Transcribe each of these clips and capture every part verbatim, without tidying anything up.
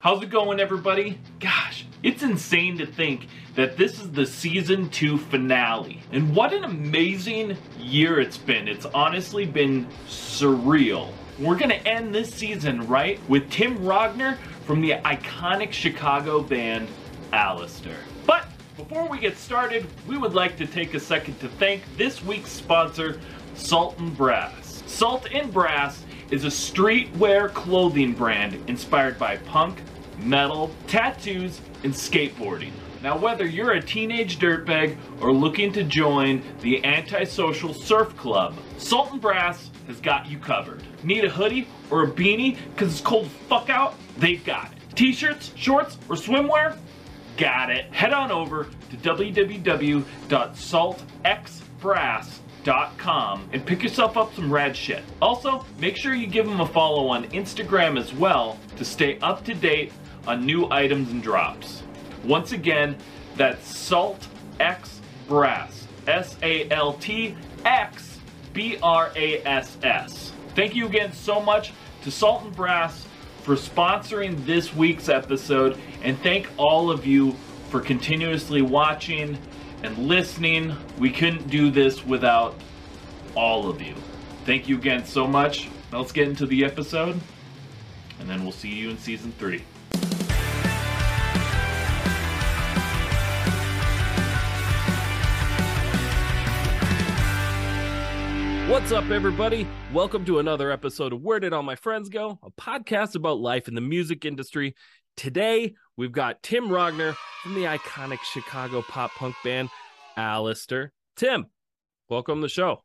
How's it going, everybody? Gosh, it's insane to think that this is the season two finale. And what an amazing year it's been. It's honestly been surreal. We're gonna end this season, right, with Tim Rogner from the iconic Chicago band Alistair. But before we get started, we would like to take a second to thank this week's sponsor, Salt and Brass. Salt and Brass is a streetwear clothing brand inspired by punk, metal, tattoos, and skateboarding. Now, whether you're a teenage dirtbag or looking to join the antisocial surf club, Salt and Brass has got you covered. Need a hoodie or a beanie because it's cold as fuck out? They've got it. T-shirts, shorts, or swimwear? Got it. Head on over to w w w dot salt x brass dot com and pick yourself up some rad shit. Also, make sure you give them a follow on Instagram as well to stay up to date on new items and drops. Once again, that's saltxbrass, S A L T X B R A S S. Thank you again so much to Salt and Brass for sponsoring this week's episode, and thank all of you for continuously watching and listening. We couldn't do this without all of you. Thank you again so much. Now let's get into the episode, and then we'll see you in season three. What's up, everybody? Welcome to another episode of Where Did All My Friends Go, a podcast about life in the music industry. Today, we've got Tim Rogner from the iconic Chicago pop-punk band, Alistair. Tim, welcome to the show.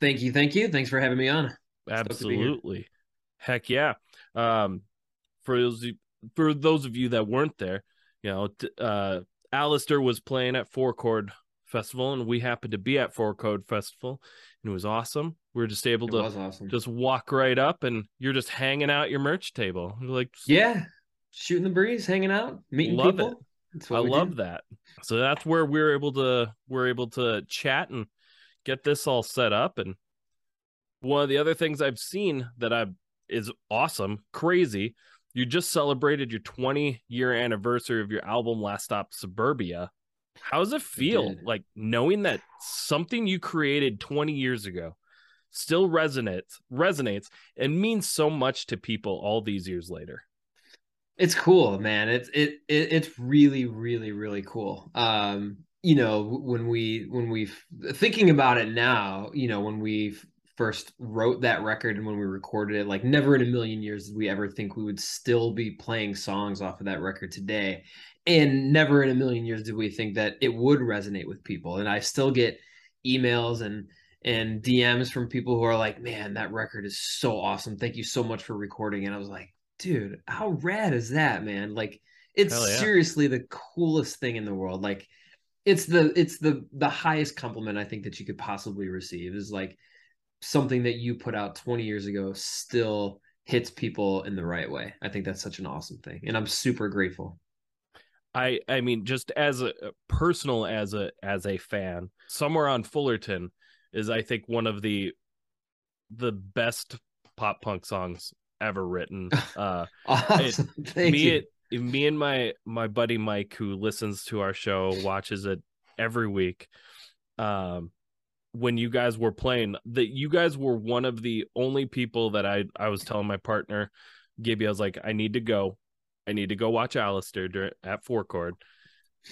Thank you, thank you. Thanks for having me on. Absolutely. Heck yeah. Um, for, those, for those of you that weren't there, you know, uh, Alistair was playing at Four Chord Festival, and we happened to be at Four Chord Festival. It was awesome. We were just able it to awesome. just walk right up, and you're just hanging out your merch table. You're like, yeah, shooting the breeze, hanging out, meeting love people. It. That's what I love do. that. So that's where we we're able to we're able to chat and get this all set up. And one of the other things I've seen that I is awesome, crazy. You just celebrated your twenty year anniversary of your album Last Stop Suburbia. How does it feel, it like knowing that something you created twenty years ago still resonates, resonates and means so much to people all these years later? It's cool, man. It's it, it it's really, really, really cool. Um, you know, when we when we thinking about it now, you know, when we first wrote that record and when we recorded it, like never in a million years did we ever think we would still be playing songs off of that record today. And never in a million years did we think that it would resonate with people. And I still get emails and and D Ms from people who are like, man, that record is so awesome. Thank you so much for recording. And I was like, dude, how rad is that, man? Like, it's yeah. seriously the coolest thing in the world. Like, it's the it's the the highest compliment I think that you could possibly receive is like something that you put out twenty years ago still hits people in the right way. I think that's such an awesome thing. And I'm super grateful. I I mean, just as a personal, as a as a fan, Somewhere on Fullerton is, I think, one of the the best pop punk songs ever written. Uh, awesome. It, Thank me, you. It, me and my my buddy Mike, who listens to our show, watches it every week. Um, when you guys were playing, that you guys were one of the only people that I I was telling my partner, Gibby, I was like, I need to go. I need to go watch Alistair during, at Four Chord.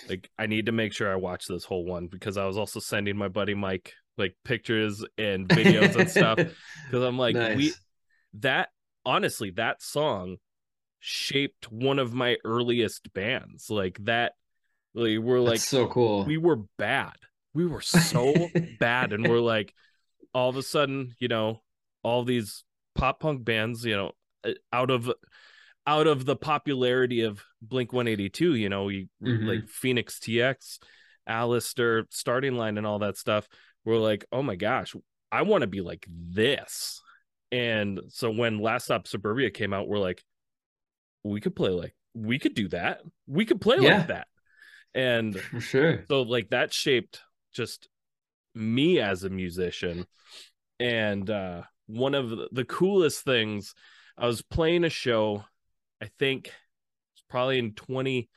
Like, I need to make sure I watch this whole one, because I was also sending my buddy Mike like pictures and videos and stuff, because I'm like, nice. we that honestly that song shaped one of my earliest bands. Like that, like we're like That's so cool. We were bad. We were so bad, and we're like, all of a sudden, you know, all these pop punk bands, you know, out of out of the popularity of Blink one eighty-two, you know, we mm-hmm. like Phoenix T X, Alistair, Starting Line, and all that stuff. We're like, oh my gosh, I want to be like this. And so when Last Stop Suburbia came out, we're like, we could play like, we could do that. We could play yeah. like that. And for sure. So like that shaped just me as a musician. And uh, one of the coolest things, I was playing a show, I think probably in twenty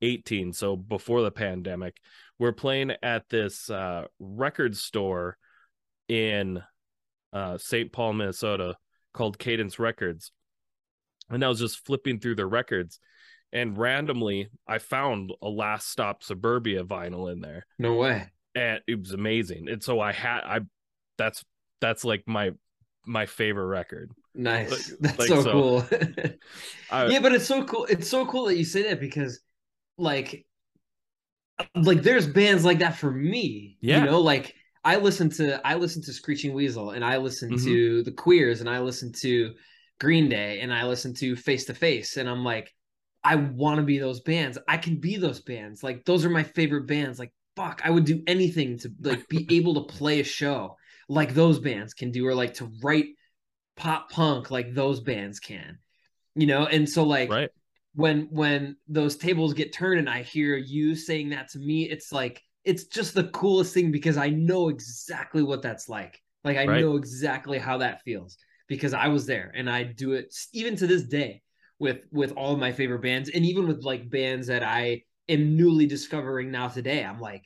eighteen, so before the pandemic. We're playing at this uh, record store in uh, Saint Paul, Minnesota, called Cadence Records. And I was just flipping through their records, and randomly I found a Last Stop Suburbia vinyl in there. No way. And it was amazing. And so I had, I, that's, that's like my, my favorite record. Nice. Like, that's like, so, so cool. I, yeah, but it's so cool. It's so cool that you say that, because like, like there's bands like that for me, yeah. You know, like I listen to, I listen to Screeching Weasel, and I listen mm-hmm. to The Queers, and I listen to Green Day, and I listen to Face to Face, and I'm like, I want to be those bands. I can be those bands. Like, those are my favorite bands. Like, fuck, I would do anything to like be able to play a show like those bands can do, or like to write pop punk like those bands can, you know? And so like, right. when, when those tables get turned and I hear you saying that to me, it's like, it's just the coolest thing, because I know exactly what that's like. Like, I right. know exactly how that feels, because I was there, and I do it even to this day with, with all of my favorite bands. And even with like bands that I am newly discovering now today, I'm like,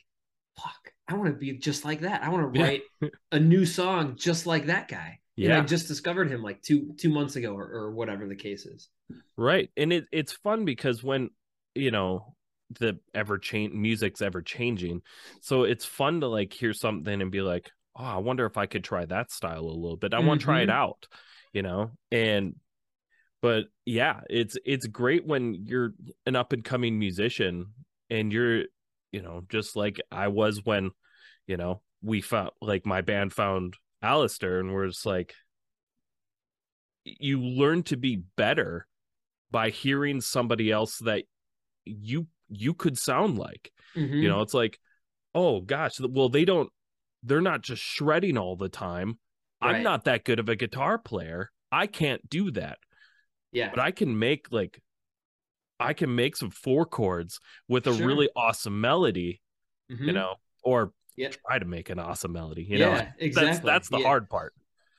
fuck, I want to be just like that. I want to write yeah. a new song just like that guy. Yeah. And I just discovered him like two, two months ago or, or whatever the case is. Right. And it, it's fun because when, you know, the ever change music's ever changing. So it's fun to like hear something and be like, oh, I wonder if I could try that style a little bit. I mm-hmm. want to try it out, you know? And, but yeah, it's, it's great when you're an up and coming musician, and you're, you know, just like I was when, you know, we found like my band found Alistair, and we're just like, you learn to be better by hearing somebody else that you, you could sound like, mm-hmm. you know, it's like, oh gosh, well, they don't, they're not just shredding all the time. Right. I'm not that good of a guitar player. I can't do that. Yeah. But I can make like, I can make some four chords with a sure. really awesome melody, mm-hmm. you know, or yeah. try to make an awesome melody, you yeah, know, exactly. that's, that's the yeah. hard part.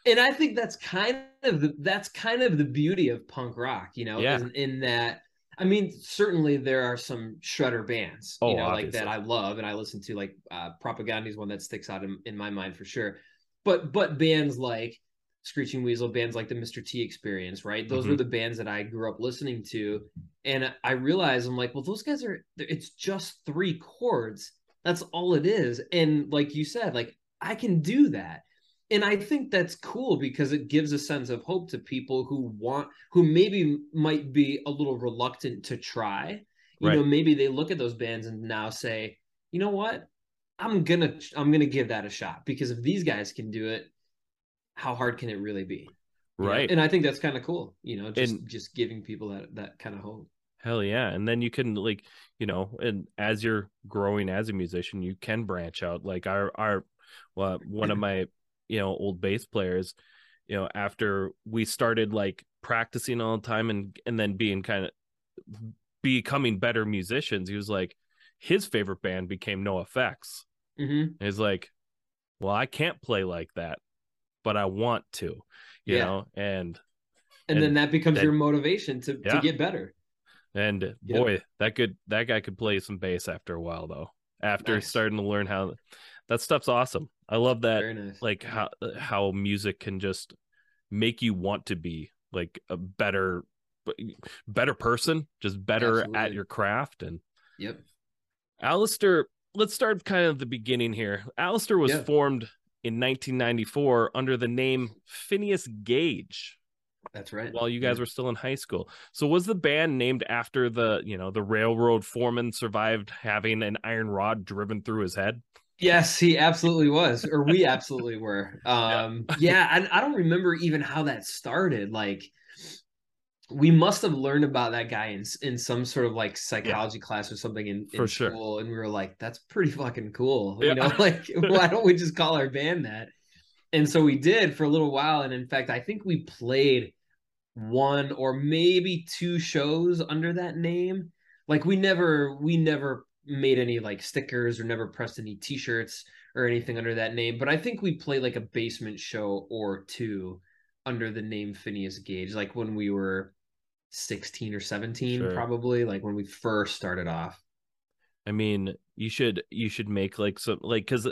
And I think that's kind of the, that's kind of the beauty of punk rock, you know, yeah. in, in that, I mean, certainly there are some shredder bands, oh, you know, obviously. Like that I love and I listen to, like uh, Propagandhi is one that sticks out in, in my mind for sure. But, but bands like Screeching Weasel, bands like the Mister T Experience, right? Those mm-hmm. were the bands that I grew up listening to. And I realized, I'm like, well, those guys are, it's just three chords. That's all it is. And like you said, like I can do that. And I think that's cool, because it gives a sense of hope to people who want, who maybe might be a little reluctant to try, you right. know, maybe they look at those bands and now say, you know what, I'm going to, I'm going to give that a shot, because if these guys can do it, how hard can it really be? Right. Yeah. And I think that's kind of cool, you know, just, and, just giving people that, that kind of hope. Hell yeah. And then you can like, you know, and as you're growing as a musician, you can branch out. Like our, our, well, one of my, you know, old bass players, you know, after we started like practicing all the time and, and then being kind of becoming better musicians, he was like, his favorite band became NoFX. Mm-hmm. He's like, well, I can't play like that, but I want to, you yeah. know, and, and, and then that becomes then, your motivation to, yeah. to get better. And yep. boy, that could, that guy could play some bass after a while though, after nice. starting to learn how that stuff's awesome. I love that. Nice. Like how, how music can just make you want to be like a better, better person, just better Absolutely. at your craft. And yep. Alistair, let's start kind of the beginning here. Alistair was yep. formed in nineteen ninety-four under the name Phineas Gage. That's right. While you guys yeah. were still in high school. So was the band named after the, you know, the railroad foreman survived having an iron rod driven through his head? Yes, he absolutely was, or we absolutely were. Um, yeah, yeah I, I don't remember even how that started. Like, we must have learned about that guy in in some sort of like psychology yeah. class or something in, in For school, sure. and we were like, "That's pretty fucking cool," yeah. you know? Like, why don't we just call our band that? And so we did for a little while, and in fact, I think we played one or maybe two shows under that name. Like, we never, we never. made any like stickers or never pressed any t-shirts or anything under that name, but I think we played like a basement show or two under the name Phineas Gage, like when we were sixteen or seventeen, sure. probably, like when we first started off. I mean, you should you should make like some, like, because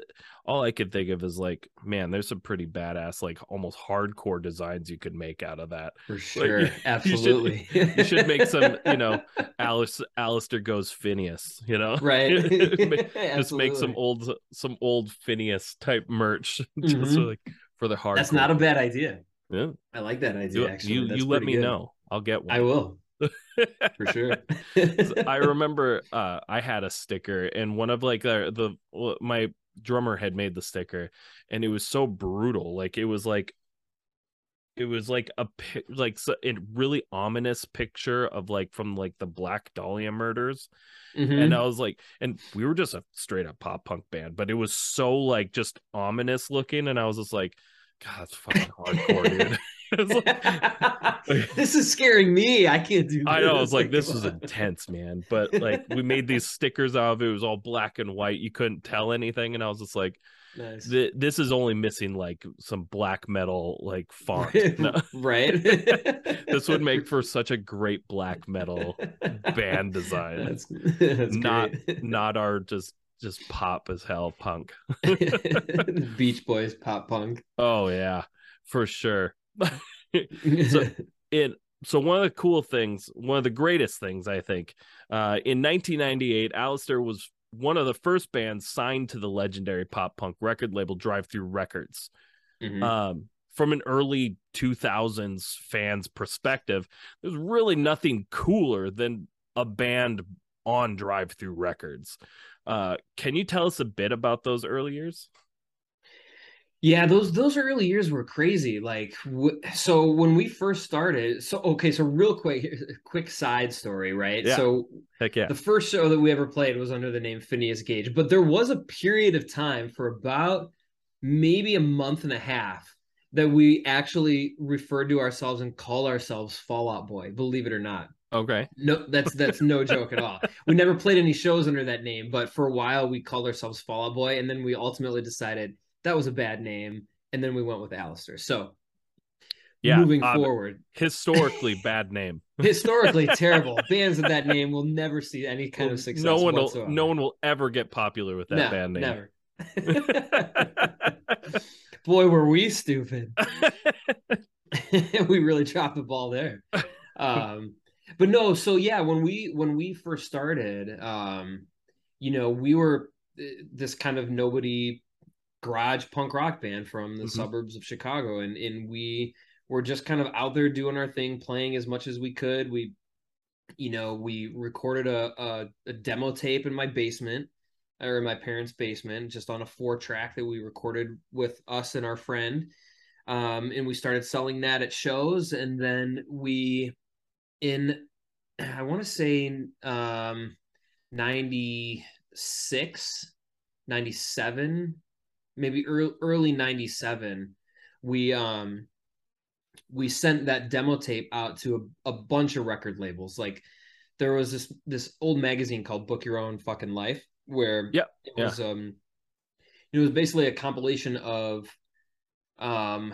all I could think of is like, man, there's some pretty badass, like almost hardcore designs you could make out of that. For sure, like, absolutely. You should, you should make some, you know, Alice, Alistair goes Phineas, you know, right? Just absolutely. Make some old some old Phineas type merch, just mm-hmm. so, like, for the hardcore. That's not a bad idea. Yeah, I like that idea. Actually, you, you let me good. know. I'll get one. I will. For sure. I remember uh I had a sticker, and one of like the, the my drummer had made the sticker, and it was so brutal. Like it was like it was like a like a really ominous picture of like from like the Black Dahlia murders. Mm-hmm. And I was like, and we were just a straight up pop punk band, but it was so like just ominous looking, and I was just like, God, it's fucking hardcore, dude. Like, like, this is scaring me. I can't do this. I know. I was like, this was intense, man. But like, we made these stickers out of it. It was all black and white. You couldn't tell anything. And I was just like, nice. th- this is only missing like some black metal like font. Right? This would make for such a great black metal band design. That's, that's not great. Not our just just pop as hell punk. Beach Boys pop punk. Oh yeah, for sure. so, it, so one of the cool things, one of the greatest things, I think, uh, in nineteen ninety-eight, Alistair was one of the first bands signed to the legendary pop punk record label Drive-Thru Records. Mm-hmm. Um, from an early two thousands fan's perspective, there's really nothing cooler than a band on Drive-Thru Records. Uh, can you tell us a bit about those early years? Yeah, those those early years were crazy. Like, w- so when we first started, so okay, so real quick, quick side story, right? Yeah. So, heck yeah. The first show that we ever played was under the name Phineas Gage, but there was a period of time for about maybe a month and a half that we actually referred to ourselves and call ourselves Fall Out Boy. Believe it or not. Okay. No, that's that's no joke at all. We never played any shows under that name, but for a while we called ourselves Fall Out Boy, and then we ultimately decided that was a bad name, and then we went with Alistair. So, yeah, moving um, forward, historically bad name, historically terrible. Bands with that name will never see any kind well, of success. No one whatsoever. will, no one will ever get popular with that no, band name. Never. Boy, were we stupid. We really dropped the ball there. Um, but no, so yeah, when we when we first started, um, you know, we were this kind of nobody garage punk rock band from the mm-hmm. suburbs of Chicago, and and we were just kind of out there doing our thing, playing as much as we could. We, you know, we recorded a a, a demo tape in my basement, or in my parents' basement, just on a four track that we recorded with us and our friend, um and we started selling that at shows. And then we, in I want to say um ninety-six ninety-seven, maybe early, early ninety-seven, we um we sent that demo tape out to a, a bunch of record labels. Like, there was this this old magazine called Book Your Own Fucking Life, where yep. it was yeah. um it was basically a compilation of um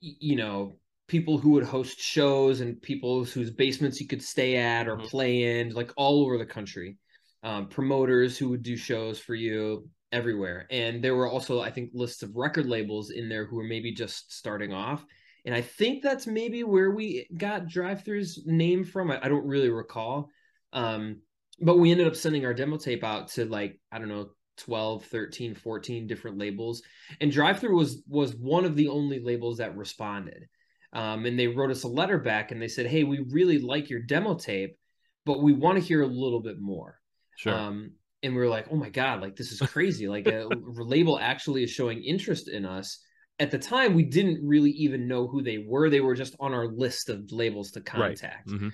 you know people who would host shows and people whose basements you could stay at or mm-hmm. play in, like all over the country, um, promoters who would do shows for you everywhere. And there were also, I think, lists of record labels in there who were maybe just starting off, and I think that's maybe where we got Drive-Thru's name from. I, I don't really recall, um but we ended up sending our demo tape out to, like, I don't know, twelve, thirteen, fourteen different labels, and Drive-Thru was was one of the only labels that responded. Um and they wrote us a letter back, and they said, hey, we really like your demo tape, but we want to hear a little bit more. Sure. um And we were like, oh my God, like, this is crazy. Like, a label actually is showing interest in us. At the time, we didn't really even know who they were. They were just on our list of labels to contact. Right. Mm-hmm.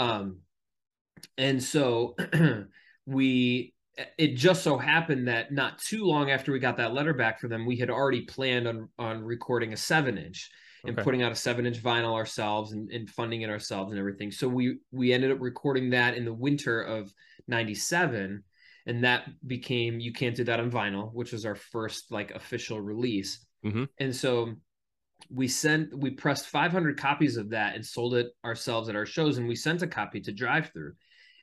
Um, and so we, it just so happened that not too long after we got that letter back from them, we had already planned on, on recording a seven inch and okay. putting out a seven inch vinyl ourselves, and, and funding it ourselves and everything. So we, we ended up recording that in the winter of ninety-seven. And that became You Can't Do That on Vinyl, which was our first, like, official release. Mm-hmm. And so we sent, we pressed five hundred copies of that and sold it ourselves at our shows. And we sent a copy to Drive-Thru,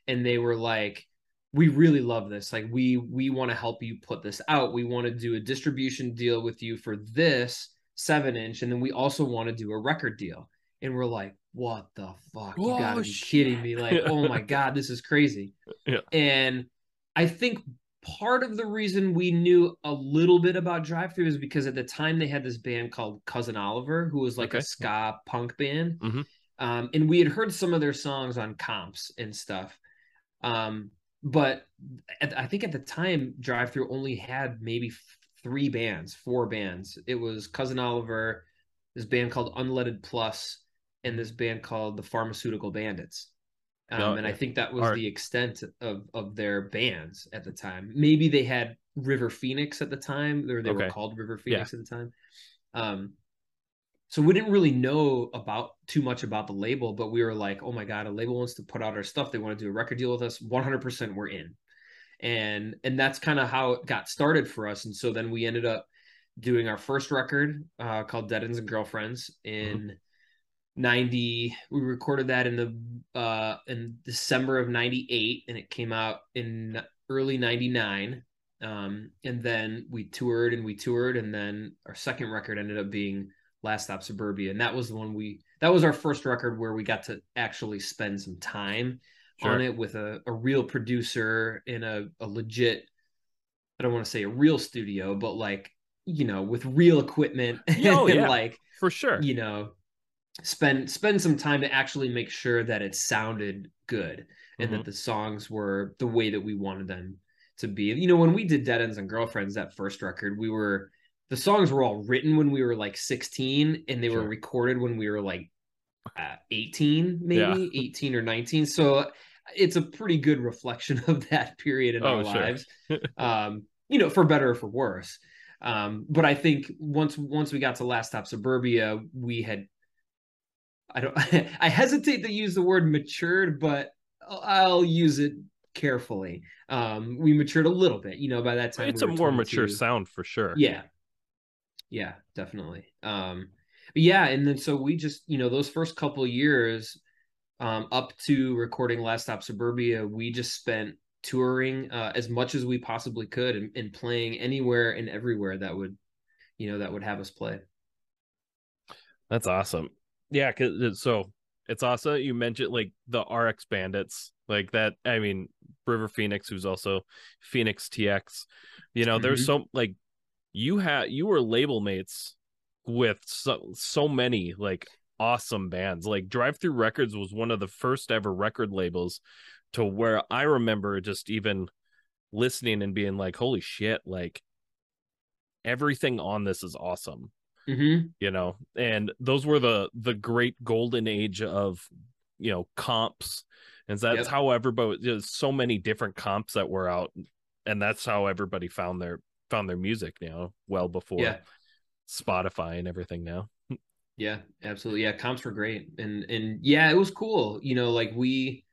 and they were like, we really love this. Like, we, we want to help you put this out. We want to do a distribution deal with you for this seven inch. And then we also want to do a record deal. And we're like, what the fuck? Whoa, you gotta be shit. kidding me. Like, oh my God, this is crazy. Yeah. And I think part of the reason we knew a little bit about Drive-Thru is because at the time they had this band called Cousin Oliver, who was like okay. a ska punk band. Mm-hmm. Um, and we had heard some of their songs on comps and stuff. Um, but at, I think at the time Drive-Thru only had maybe f- three bands, four bands. It was Cousin Oliver, this band called Unleaded Plus, and this band called the Pharmaceutical Bandits. Um, oh, and yeah. I think that was Art. the extent of, of their bands at the time. Maybe they had River Phoenix at the time, or they okay. were called River Phoenix yeah. at the time. Um, so we didn't really know about too much about the label, but we were like, oh my God, a label wants to put out our stuff. They want to do a record deal with us. one hundred percent we're in. And, and that's kind of how it got started for us. And so then we ended up doing our first record uh, called Dead Ends and Girlfriends in... Mm-hmm. ninety we recorded that in the uh in December of ninety-eight, and it came out in early ninety-nine, um and then we toured and we toured and then our second record ended up being Last Stop Suburbia, and that was the one we that was our first record where we got to actually spend some time sure. on it with a, a real producer in a, a legit, I don't want to say a real studio, but like, you know, with real equipment. Oh, and yeah, like for sure, you know, spend spend some time to actually make sure that it sounded good and mm-hmm. that the songs were the way that we wanted them to be. You know, when we did Dead Ends and Girlfriends, that first record, we were the songs were all written when we were like sixteen, and they sure. were recorded when we were like uh, eighteen, maybe yeah. eighteen or nineteen. So it's a pretty good reflection of that period in oh, our sure. lives, um, you know, for better or for worse. Um, but I think once once we got to Last Stop Suburbia, we had I don't. I hesitate to use the word matured, but I'll use it carefully. Um, we matured a little bit, you know. By that time, it's we a more mature sound for sure. Yeah, yeah, definitely. Um, but yeah, and then so we just, you know, those first couple of years, um, up to recording Last Stop Suburbia, we just spent touring uh, as much as we possibly could, and, and playing anywhere and everywhere that would, you know, that would have us play. That's awesome. Yeah, cause, so it's also, you mentioned like the R X Bandits, like that. I mean, River Phoenix, who's also Phoenix T X. You know, mm-hmm. there's so like you had you were label mates with so so many like awesome bands. Like Drive-Thru Records was one of the first ever record labels to where I remember just even listening and being like, holy shit! Like everything on this is awesome. Mm-hmm. You know, and those were the the great golden age of, you know, comps, and that's yep. how everybody, there's so many different comps that were out, and that's how everybody found their found their music, you know, well before yeah. Spotify and everything now. Yeah, absolutely. Yeah, comps were great, and and yeah, it was cool, you know, like we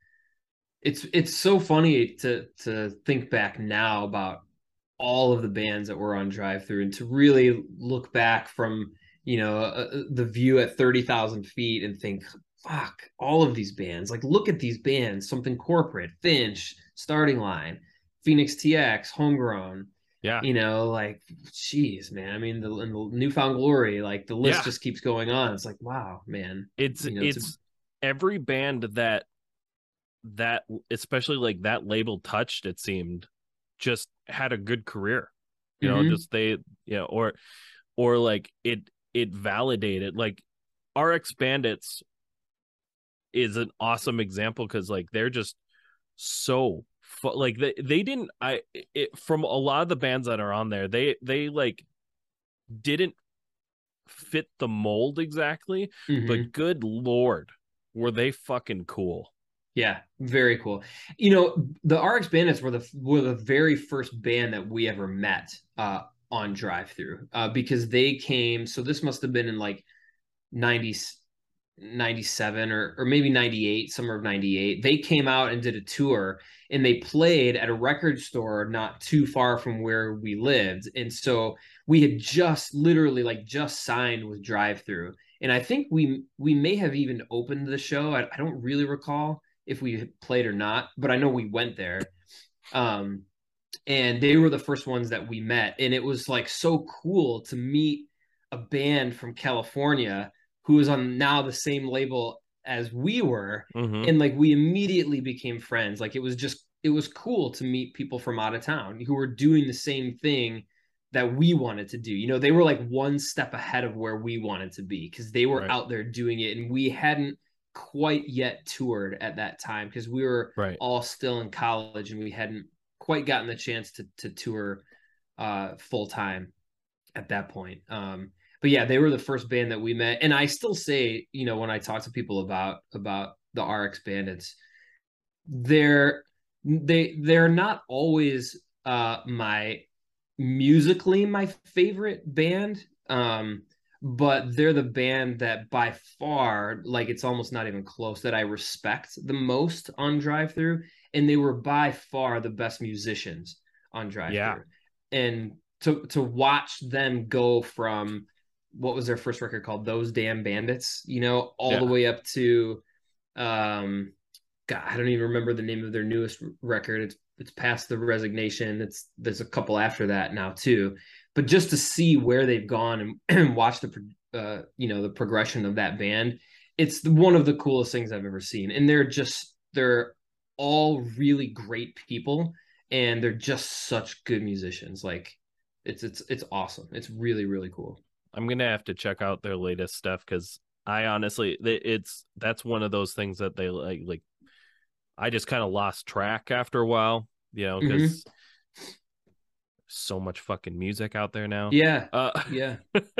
it's it's so funny to to think back now about all of the bands that were on Drive-Thru, and to really look back from, you know, uh, the view at thirty thousand feet and think, fuck, all of these bands, like, look at these bands, Something Corporate, Finch, Starting Line, Phoenix T X, Homegrown. Yeah. You know, like, geez, man. I mean, the, and the Newfound Glory, like the list yeah. just keeps going on. It's like, wow, man. It's, you know, it's, it's a... every band that, that, especially like that label touched, it seemed, just had a good career, you know, mm-hmm. just they, you know, or, or like it, it validated, like R X Bandits is an awesome example. Cause like, they're just so fu- like they, they didn't, I, it, from a lot of the bands that are on there, they, they like didn't fit the mold exactly, mm-hmm. but good Lord, were they fucking cool. Yeah, very cool. You know, the R X Bandits were the were the very first band that we ever met uh, on Drive-Thru uh, because they came. So this must have been in like ninety, ninety-seven or or maybe ninety-eight, summer of ninety-eight. They came out and did a tour, and they played at a record store not too far from where we lived. And so we had just literally like just signed with Drive-Thru. And I think we we may have even opened the show. I, I don't really recall if we had played or not, but I know we went there. Um, and they were the first ones that we met. And it was like so cool to meet a band from California who was on now the same label as we were. Mm-hmm. And like we immediately became friends. Like it was just, it was cool to meet people from out of town who were doing the same thing that we wanted to do. You know, they were like one step ahead of where we wanted to be because they were right. out there doing it. And we hadn't quite yet toured at that time because we were right. all still in college and we hadn't quite gotten the chance to to tour uh, full time at that point. Um, but yeah, they were the first band that we met. And I still say, you know, when I talk to people about, about the R X Bandits, they're, they, they're not always uh, my, musically my favorite band, um but they're the band that by far, like it's almost not even close, that I respect the most on Drive-Thru, and they were by far the best musicians on Drive-Thru. Yeah. And to to watch them go from what was their first record called, Those Damn Bandits, you know, all yeah. the way up to um God, I don't even remember the name of their newest record. It's It's past the resignation. It's there's a couple after that now too, but just to see where they've gone and, and watch the uh, you know the progression of that band, it's one of the coolest things I've ever seen. And they're just they're all really great people, and they're just such good musicians. Like it's it's it's awesome. It's really really cool. I'm gonna have to check out their latest stuff because I honestly it's that's one of those things that they like like I just kind of lost track after a while. You know, because mm-hmm. so much fucking music out there now. Yeah, uh, yeah,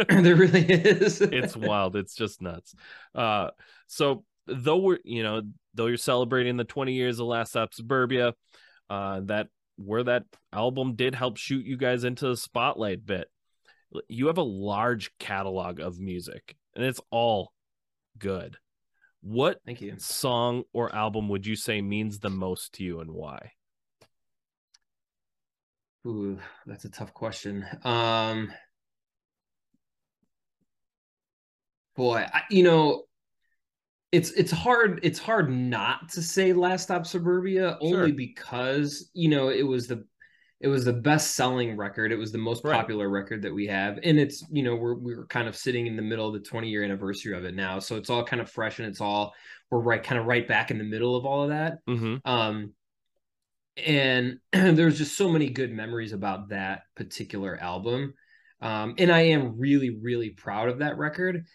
there really is. It's wild. It's just nuts. Uh, so though we're, you know, though you're celebrating the twenty years of Last Stop Suburbia, uh, that where that album did help shoot you guys into the spotlight bit. You have a large catalog of music, and it's all good. What Thank you. Song or album would you say means the most to you, and why? Ooh, that's a tough question. Um, boy, I, you know, it's it's hard. It's hard not to say Last Stop Suburbia, only sure. because you know it was the it was the best selling record. It was the most right. popular record that we have, and it's you know we're we're kind of sitting in the middle of the twenty year anniversary of it now, so it's all kind of fresh and it's all we're right kind of right back in the middle of all of that. Mm-hmm. Um. And there's just so many good memories about that particular album. Um, and I am really, really proud of that record.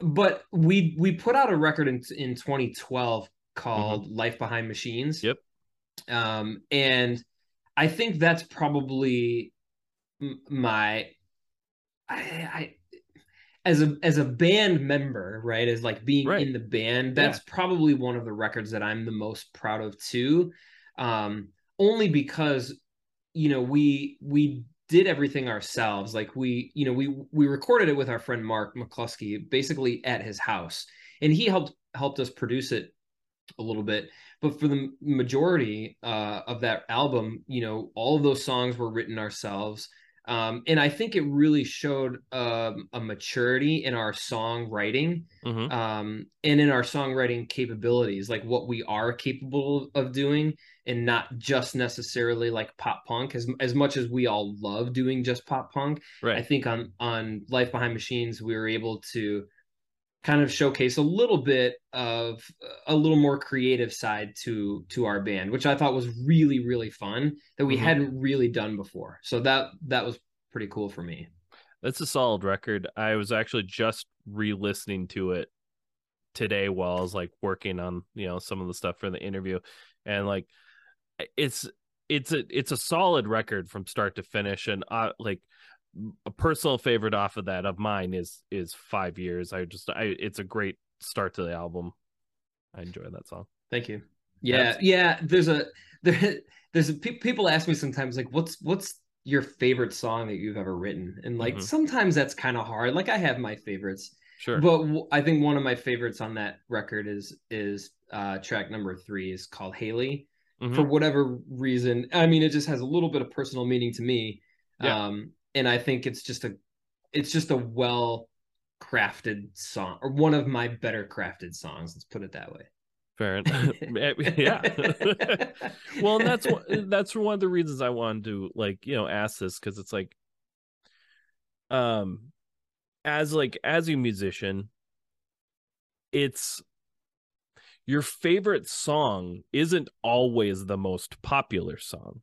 But we we put out a record in, in twenty twelve called mm-hmm. Life Behind Machines. Yep. Um, and I think that's probably my... I, I as a as a band member, right? As like being right. in the band, that's yeah. probably one of the records that I'm the most proud of too. Um, only because, you know, we, we did everything ourselves. Like we, you know, we, we recorded it with our friend, Mark McCluskey, basically at his house, and he helped, helped us produce it a little bit, but for the majority, uh, of that album, you know, all of those songs were written ourselves. Um, and I think it really showed, um, a maturity in our songwriting, mm-hmm. um, and in our songwriting capabilities, like what we are capable of doing, and not just necessarily like pop punk, as, as much as we all love doing just pop punk. Right. I think on, on Life Behind Machines, we were able to kind of showcase a little bit of a little more creative side to to our band, which I thought was really, really fun that we mm-hmm. hadn't really done before. So that that was pretty cool for me. That's a solid record. I was actually just re-listening to it today while I was like working on, you know, some of the stuff for the interview. And like it's it's a it's a solid record from start to finish. And I, like a personal favorite off of that of mine is is five years. I just I it's a great start to the album. I enjoy that song. Thank you. Yeah. That's... yeah, there's a there there's a, pe- people ask me sometimes like what's what's your favorite song that you've ever written, and like mm-hmm. sometimes that's kind of hard. Like I have my favorites, sure, but w- I think one of my favorites on that record is is uh track number three is called Haley. Mm-hmm. For whatever reason, I mean it just has a little bit of personal meaning to me. Yeah. um and I think it's just a it's just a well crafted song, or one of my better crafted songs, let's put it that way. Fair enough. Yeah. Well, and that's that's one of the reasons I wanted to, like, you know, ask this, because it's like, um as like as a musician, it's your favorite song isn't always the most popular song,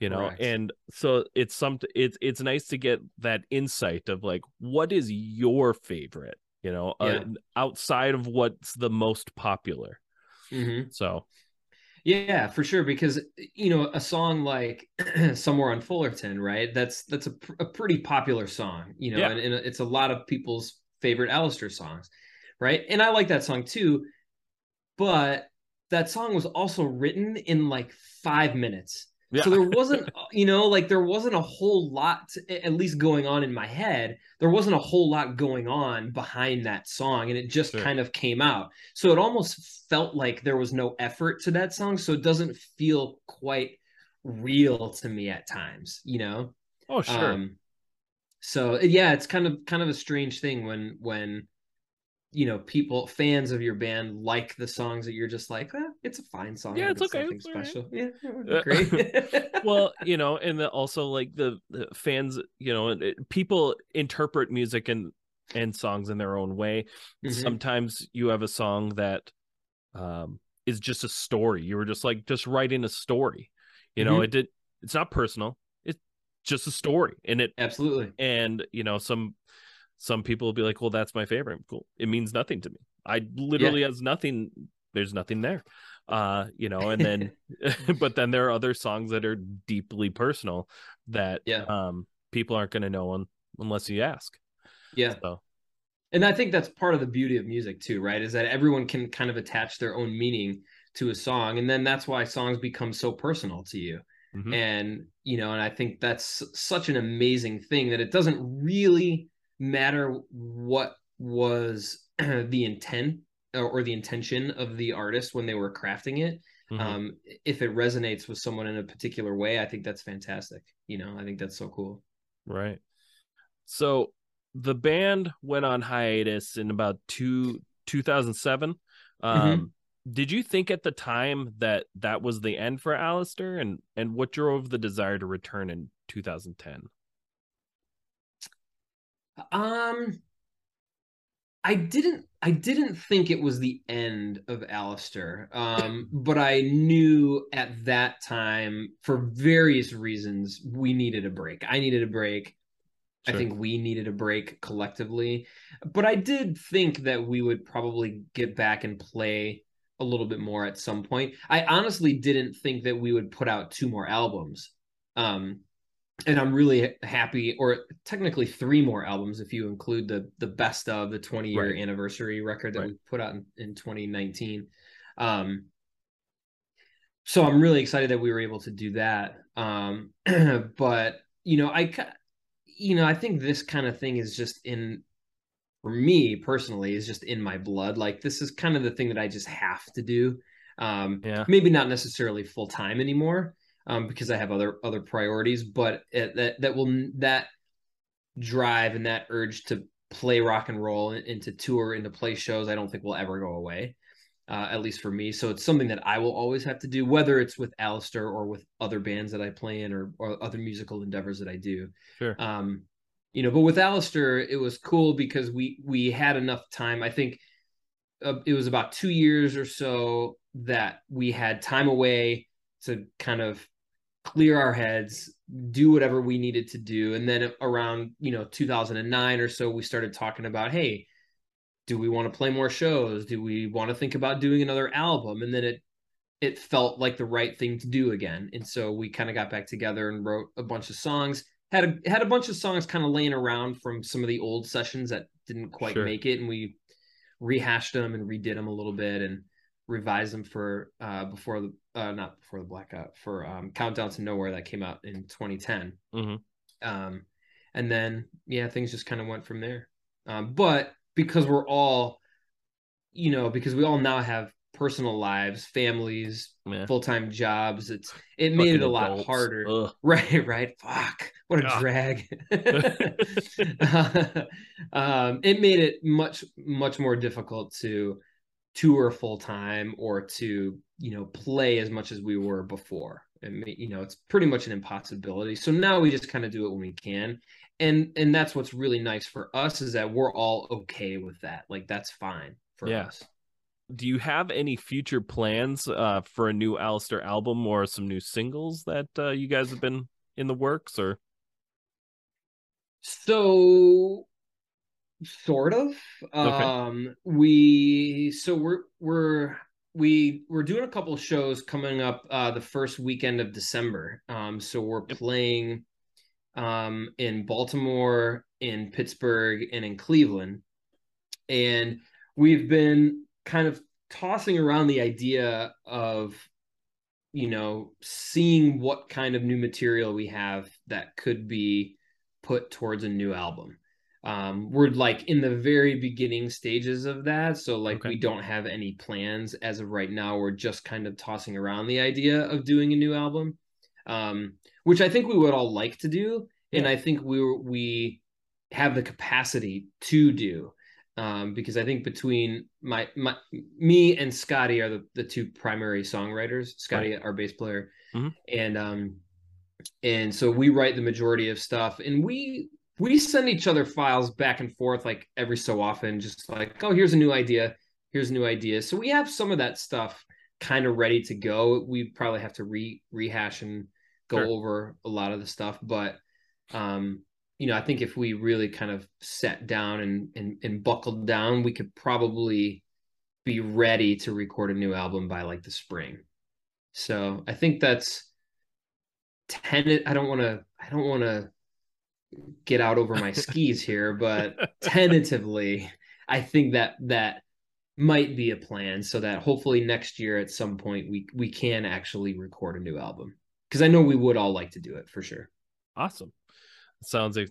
you know. Correct. And so it's something it's it's nice to get that insight of like, what is your favorite, you know, yeah. uh, outside of what's the most popular. Mm-hmm. So yeah, for sure, because, you know, a song like Somewhere on Fullerton, right, that's that's a, pr a pretty popular song, you know. Yeah. and, and it's a lot of people's favorite Alistair songs, right? And I like that song too, but that song was also written in like five minutes. Yeah. So there wasn't, you know, like there wasn't a whole lot, to, at least going on in my head, there wasn't a whole lot going on behind that song, and it just sure. kind of came out. So it almost felt like there was no effort to that song. So it doesn't feel quite real to me at times, you know? Oh, sure. Um, so yeah, it's kind of, kind of a strange thing when, when, you know, people, fans of your band, like the songs that you're just like, eh, it's a fine song. Yeah, it's, it's okay. Something it's special. Right. Yeah, great. Well, you know, and the, also like the, the fans, you know, it, people interpret music and and songs in their own way. Mm-hmm. Sometimes you have a song that um, is just a story. You were just like just writing a story. You know, mm-hmm. it did. It's not personal. It's just a story, and it absolutely. And you know, some. Some people will be like, well, that's my favorite. Cool. It means nothing to me. I literally yeah. has nothing. There's nothing there, uh, you know, and then, but then there are other songs that are deeply personal that yeah. um, people aren't going to know un unless you ask. Yeah. So. And I think that's part of the beauty of music too, right? Is that everyone can kind of attach their own meaning to a song. And then that's why songs become so personal to you. Mm-hmm. And, you know, and I think that's such an amazing thing, that it doesn't really matter what was the intent or the intention of the artist when they were crafting it. Mm-hmm. Um if it resonates with someone in a particular way, I think that's fantastic, you know. I think that's so cool. Right. So the band went on hiatus in about two thousand seven. Um mm-hmm. Did you think at the time that that was the end for Alistair, and and what drove the desire to return in two thousand ten? Um, I didn't, I didn't think it was the end of Alistair, um, but I knew at that time, for various reasons, we needed a break. I needed a break. Sure. I think we needed a break collectively, but I did think that we would probably get back and play a little bit more at some point. I honestly didn't think that we would put out two more albums. Um, And I'm really happy, or technically three more albums if you include the the best of the twenty year right. anniversary record that right. we put out in, in twenty nineteen. Um, so I'm really excited that we were able to do that. Um, but you know, I you know I think this kind of thing is just in, for me personally, is just in my blood. Like, this is kind of the thing that I just have to do. Um, yeah. Maybe not necessarily full time anymore. Um, because I have other other priorities, but it, that that will that drive and that urge to play rock and roll and, and to tour and to play shows, I don't think will ever go away, uh, at least for me. So it's something that I will always have to do, whether it's with Alistair or with other bands that I play in, or, or other musical endeavors that I do. Sure. Um, you know, but with Alistair, it was cool because we we had enough time. I think uh, it was about two years or so that we had time away to kind of clear our heads, do whatever we needed to do. And then around, you know, two thousand nine or so, we started talking about, hey, do we want to play more shows? Do we want to think about doing another album? And then it, it felt like the right thing to do again. And so we kind of got back together and wrote a bunch of songs, had a, had a bunch of songs kind of laying around from some of the old sessions that didn't quite sure. make it. And we rehashed them and redid them a little bit and revised them for, uh, before the, Uh, not before the blackout, for um, Countdown to Nowhere that came out in twenty ten. Mm-hmm. Um, and then, yeah, things just kind of went from there. Um, but because we're all, you know, because we all now have personal lives, families, yeah. full-time jobs. It's it made Fucking it a adults. lot harder. Ugh. Right, right. Fuck. What a yeah. drag. uh, um, it made it much, much more difficult to tour full-time or to, you know, play as much as we were before. And, you know, it's pretty much an impossibility. So now we just kind of do it when we can. And and that's what's really nice for us, is that we're all okay with that. Like, that's fine for yeah. us. Do you have any future plans uh, for a new Alistair album or some new singles that uh, you guys have been in the works, or? So, sort of. Okay. Um, we so we're we're we we're doing a couple of shows coming up uh, the first weekend of December. Um, so we're playing um, in Baltimore, in Pittsburgh, and in Cleveland, and we've been kind of tossing around the idea of, you know, seeing what kind of new material we have that could be put towards a new album. Um, we're like in the very beginning stages of that. So like okay. we don't have any plans as of right now. We're just kind of tossing around the idea of doing a new album, um, which I think we would all like to do. Yeah. And I think we we have the capacity to do. Um, because I think between my, my me and Scotty are the, the two primary songwriters. Scotty, right. our bass player, mm-hmm. and um, and so we write the majority of stuff, and we we send each other files back and forth like every so often, just like, oh, here's a new idea, here's a new idea. So we have some of that stuff kind of ready to go. We probably have to re rehash and go sure. over a lot of the stuff, but um. You know, I think if we really kind of sat down and, and and buckled down, we could probably be ready to record a new album by like the spring. So I think that's ten. I don't want to. I don't want to get out over my skis here, but tentatively, I think that that might be a plan. So that hopefully next year at some point we we can actually record a new album, because I know we would all like to do it for sure. Awesome. Sounds like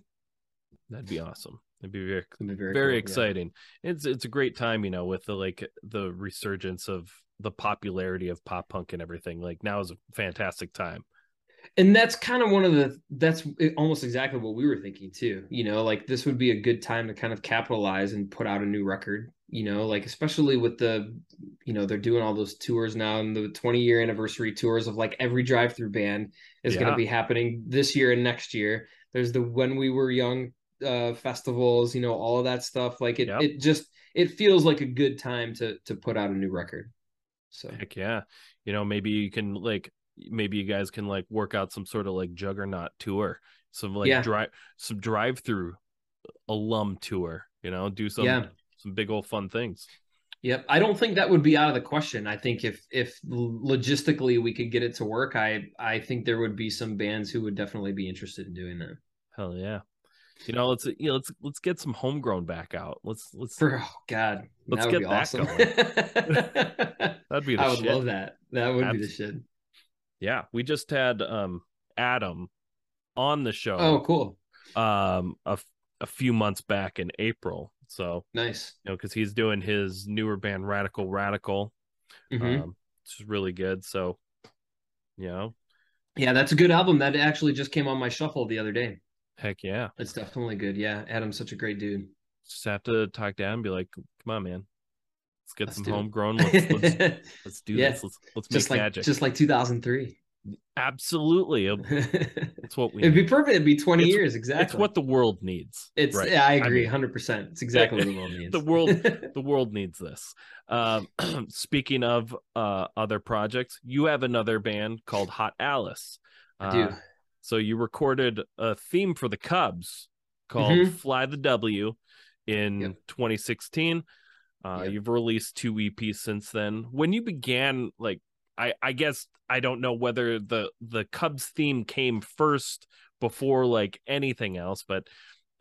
that'd be awesome. It'd be very, It'd be very, very cool, exciting. Yeah. It's it's a great time, you know, with the like the resurgence of the popularity of pop punk and everything. Like, now is a fantastic time. And that's kind of one of the that's almost exactly what we were thinking too. You know, like this would be a good time to kind of capitalize and put out a new record. You know, like especially with the, you know, they're doing all those tours now, and the twenty year anniversary tours of like every drive-through band is yeah. going to be happening this year and next year. There's the When We Were Young uh, festivals, you know, all of that stuff. Like it, yep. it just, it feels like a good time to to put out a new record. So heck yeah, you know, maybe you can like, maybe you guys can like work out some sort of like juggernaut tour, some like yeah. drive, some drive-through alum tour. You know, do some yeah. some big old fun things. Yep, I don't think that would be out of the question. I think if if logistically we could get it to work, I I think there would be some bands who would definitely be interested in doing that. Hell yeah, you know, let's you know, let's let's get some Homegrown back out. Let's let's oh god, let's that would get be that awesome. Going. That'd be the I would shit. love that. That would Absolutely. be the shit. Yeah, we just had um Adam on the show. Oh, cool. Um, a a few months back in April. So nice, you know, because he's doing his newer band Radical Radical, mm-hmm. um, which is really good. So, you know, yeah, that's a good album. That actually just came on my shuffle the other day. Heck yeah, it's definitely good. Yeah, Adam's such a great dude. Just have to talk down and be like, "Come on, man, let's get let's some homegrown. Let's, let's, let's do yeah. this. Let's let's just make like, magic, just like two thousand three." Absolutely, that's what we it'd need. Be perfect. It'd be twenty it's, years exactly. It's what the world needs. It's right? I agree, hundred I mean, percent. It's exactly what the world needs. the world, the world needs this. Um, speaking of uh, other projects, you have another band called Hot Alice. Uh, I do. So you recorded a theme for the Cubs called mm-hmm. "Fly the W" in yep. twenty sixteen. Uh, yep. You've released two E Ps since then. When you began, like. I, I guess I don't know whether the, the Cubs theme came first before like anything else, but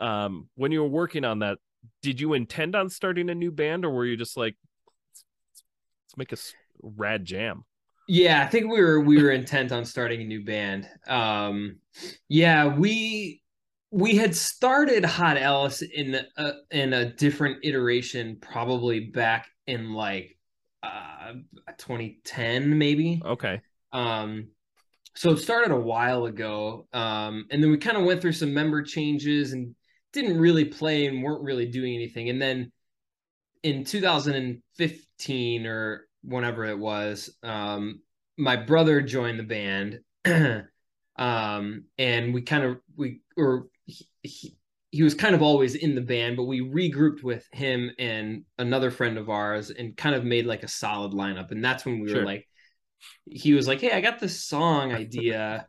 um, when you were working on that, did you intend on starting a new band, or were you just like, let's, let's make a rad jam? Yeah, I think we were, we were intent on starting a new band. Um, yeah, we, we had started Hot Alice in a, in a different iteration, probably back in like, uh, twenty ten maybe. Okay. Um, so it started a while ago. Um, and then we kind of went through some member changes and didn't really play and weren't really doing anything. And then in two thousand fifteen or whenever it was, um, my brother joined the band. um, and we kind of, we, or he, he, he was kind of always in the band, but we regrouped with him and another friend of ours and kind of made like a solid lineup. And that's when we sure. were like, he was like, hey, I got this song idea.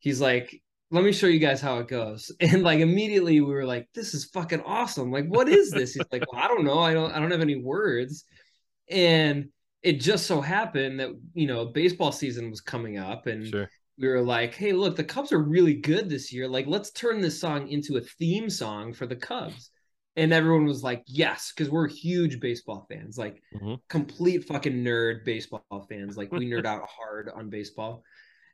He's like, let me show you guys how it goes. And like, immediately we were like, this is fucking awesome. Like, what is this? He's like, well, I don't know. I don't, I don't have any words. And it just so happened that, you know, baseball season was coming up and sure. we were like, hey, look, the Cubs are really good this year. Like, let's turn this song into a theme song for the Cubs. And everyone was like, yes, because we're huge baseball fans, like mm-hmm. complete fucking nerd baseball fans. Like we nerd out hard on baseball.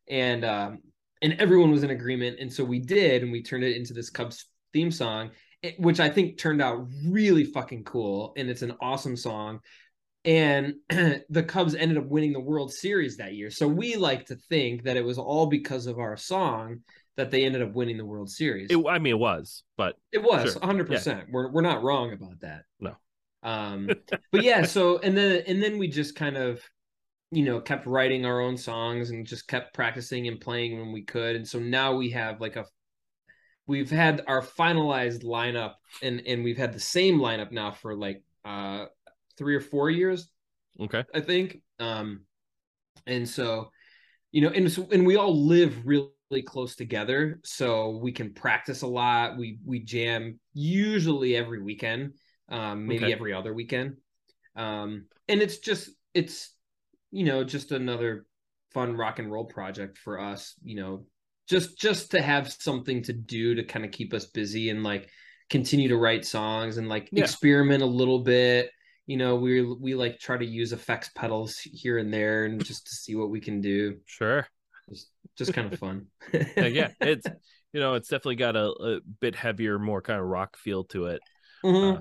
And um, and everyone was in agreement. And so we did, and we turned it into this Cubs theme song, which I think turned out really fucking cool. And it's an awesome song. And the Cubs ended up winning the World Series that year. So we like to think that it was all because of our song that they ended up winning the World Series. It, I mean, it was, but it was sure. one hundred percent. Yeah. We're we're not wrong about that. No. Um, but yeah, so and then and then we just kind of, you know, kept writing our own songs and just kept practicing and playing when we could. And so now we have like a we've had our finalized lineup, and and we've had the same lineup now for like uh three or four years. Okay. I think. Um, and so, you know, and so, and we all live really close together. So we can practice a lot. We, we jam usually every weekend, um, maybe okay. every other weekend. Um, and it's just, it's, you know, just another fun rock and roll project for us, you know, just, just to have something to do to kind of keep us busy and like continue to write songs and like yeah. experiment a little bit. You know, we we like try to use effects pedals here and there, and just to see what we can do. Sure, just just kind of fun. Yeah, it's you know, it's definitely got a, a bit heavier, more kind of rock feel to it. Mm-hmm. uh,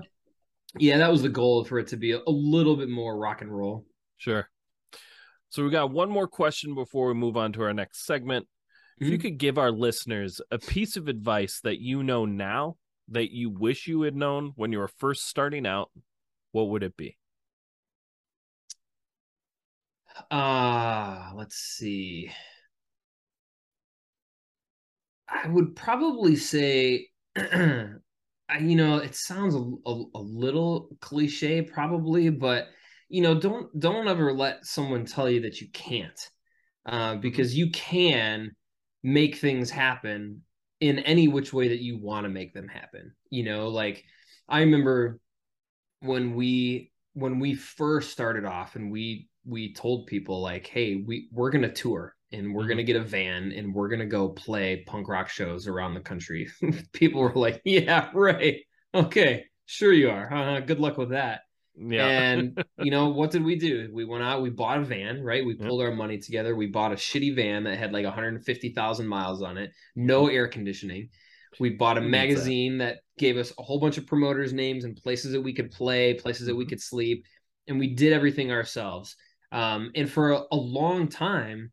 yeah, that was the goal, for it to be a, a little bit more rock and roll. Sure. So we got one more question before we move on to our next segment. Mm-hmm. If you could give our listeners a piece of advice that you know now that you wish you had known when you were first starting out, what would it be? Uh, let's see. I would probably say, I, you know, it sounds a, a, a little cliche probably, but, you know, don't, don't ever let someone tell you that you can't, uh, because you can make things happen in any which way that you want to make them happen. You know, like I remember when we when we first started off and we we told people like, hey, we we're gonna tour and we're gonna get a van and we're gonna go play punk rock shows around the country. People were like, yeah, right, okay, sure you are, uh, good luck with that. Yeah. And you know, what did we do? We went out, we bought a van, right? We pulled yeah. our money together, we bought a shitty van that had like one hundred fifty thousand miles on it, no air conditioning. We bought a magazine that gave us a whole bunch of promoters' names and places that we could play, places that we could sleep, and we did everything ourselves. Um, and for a, a long time,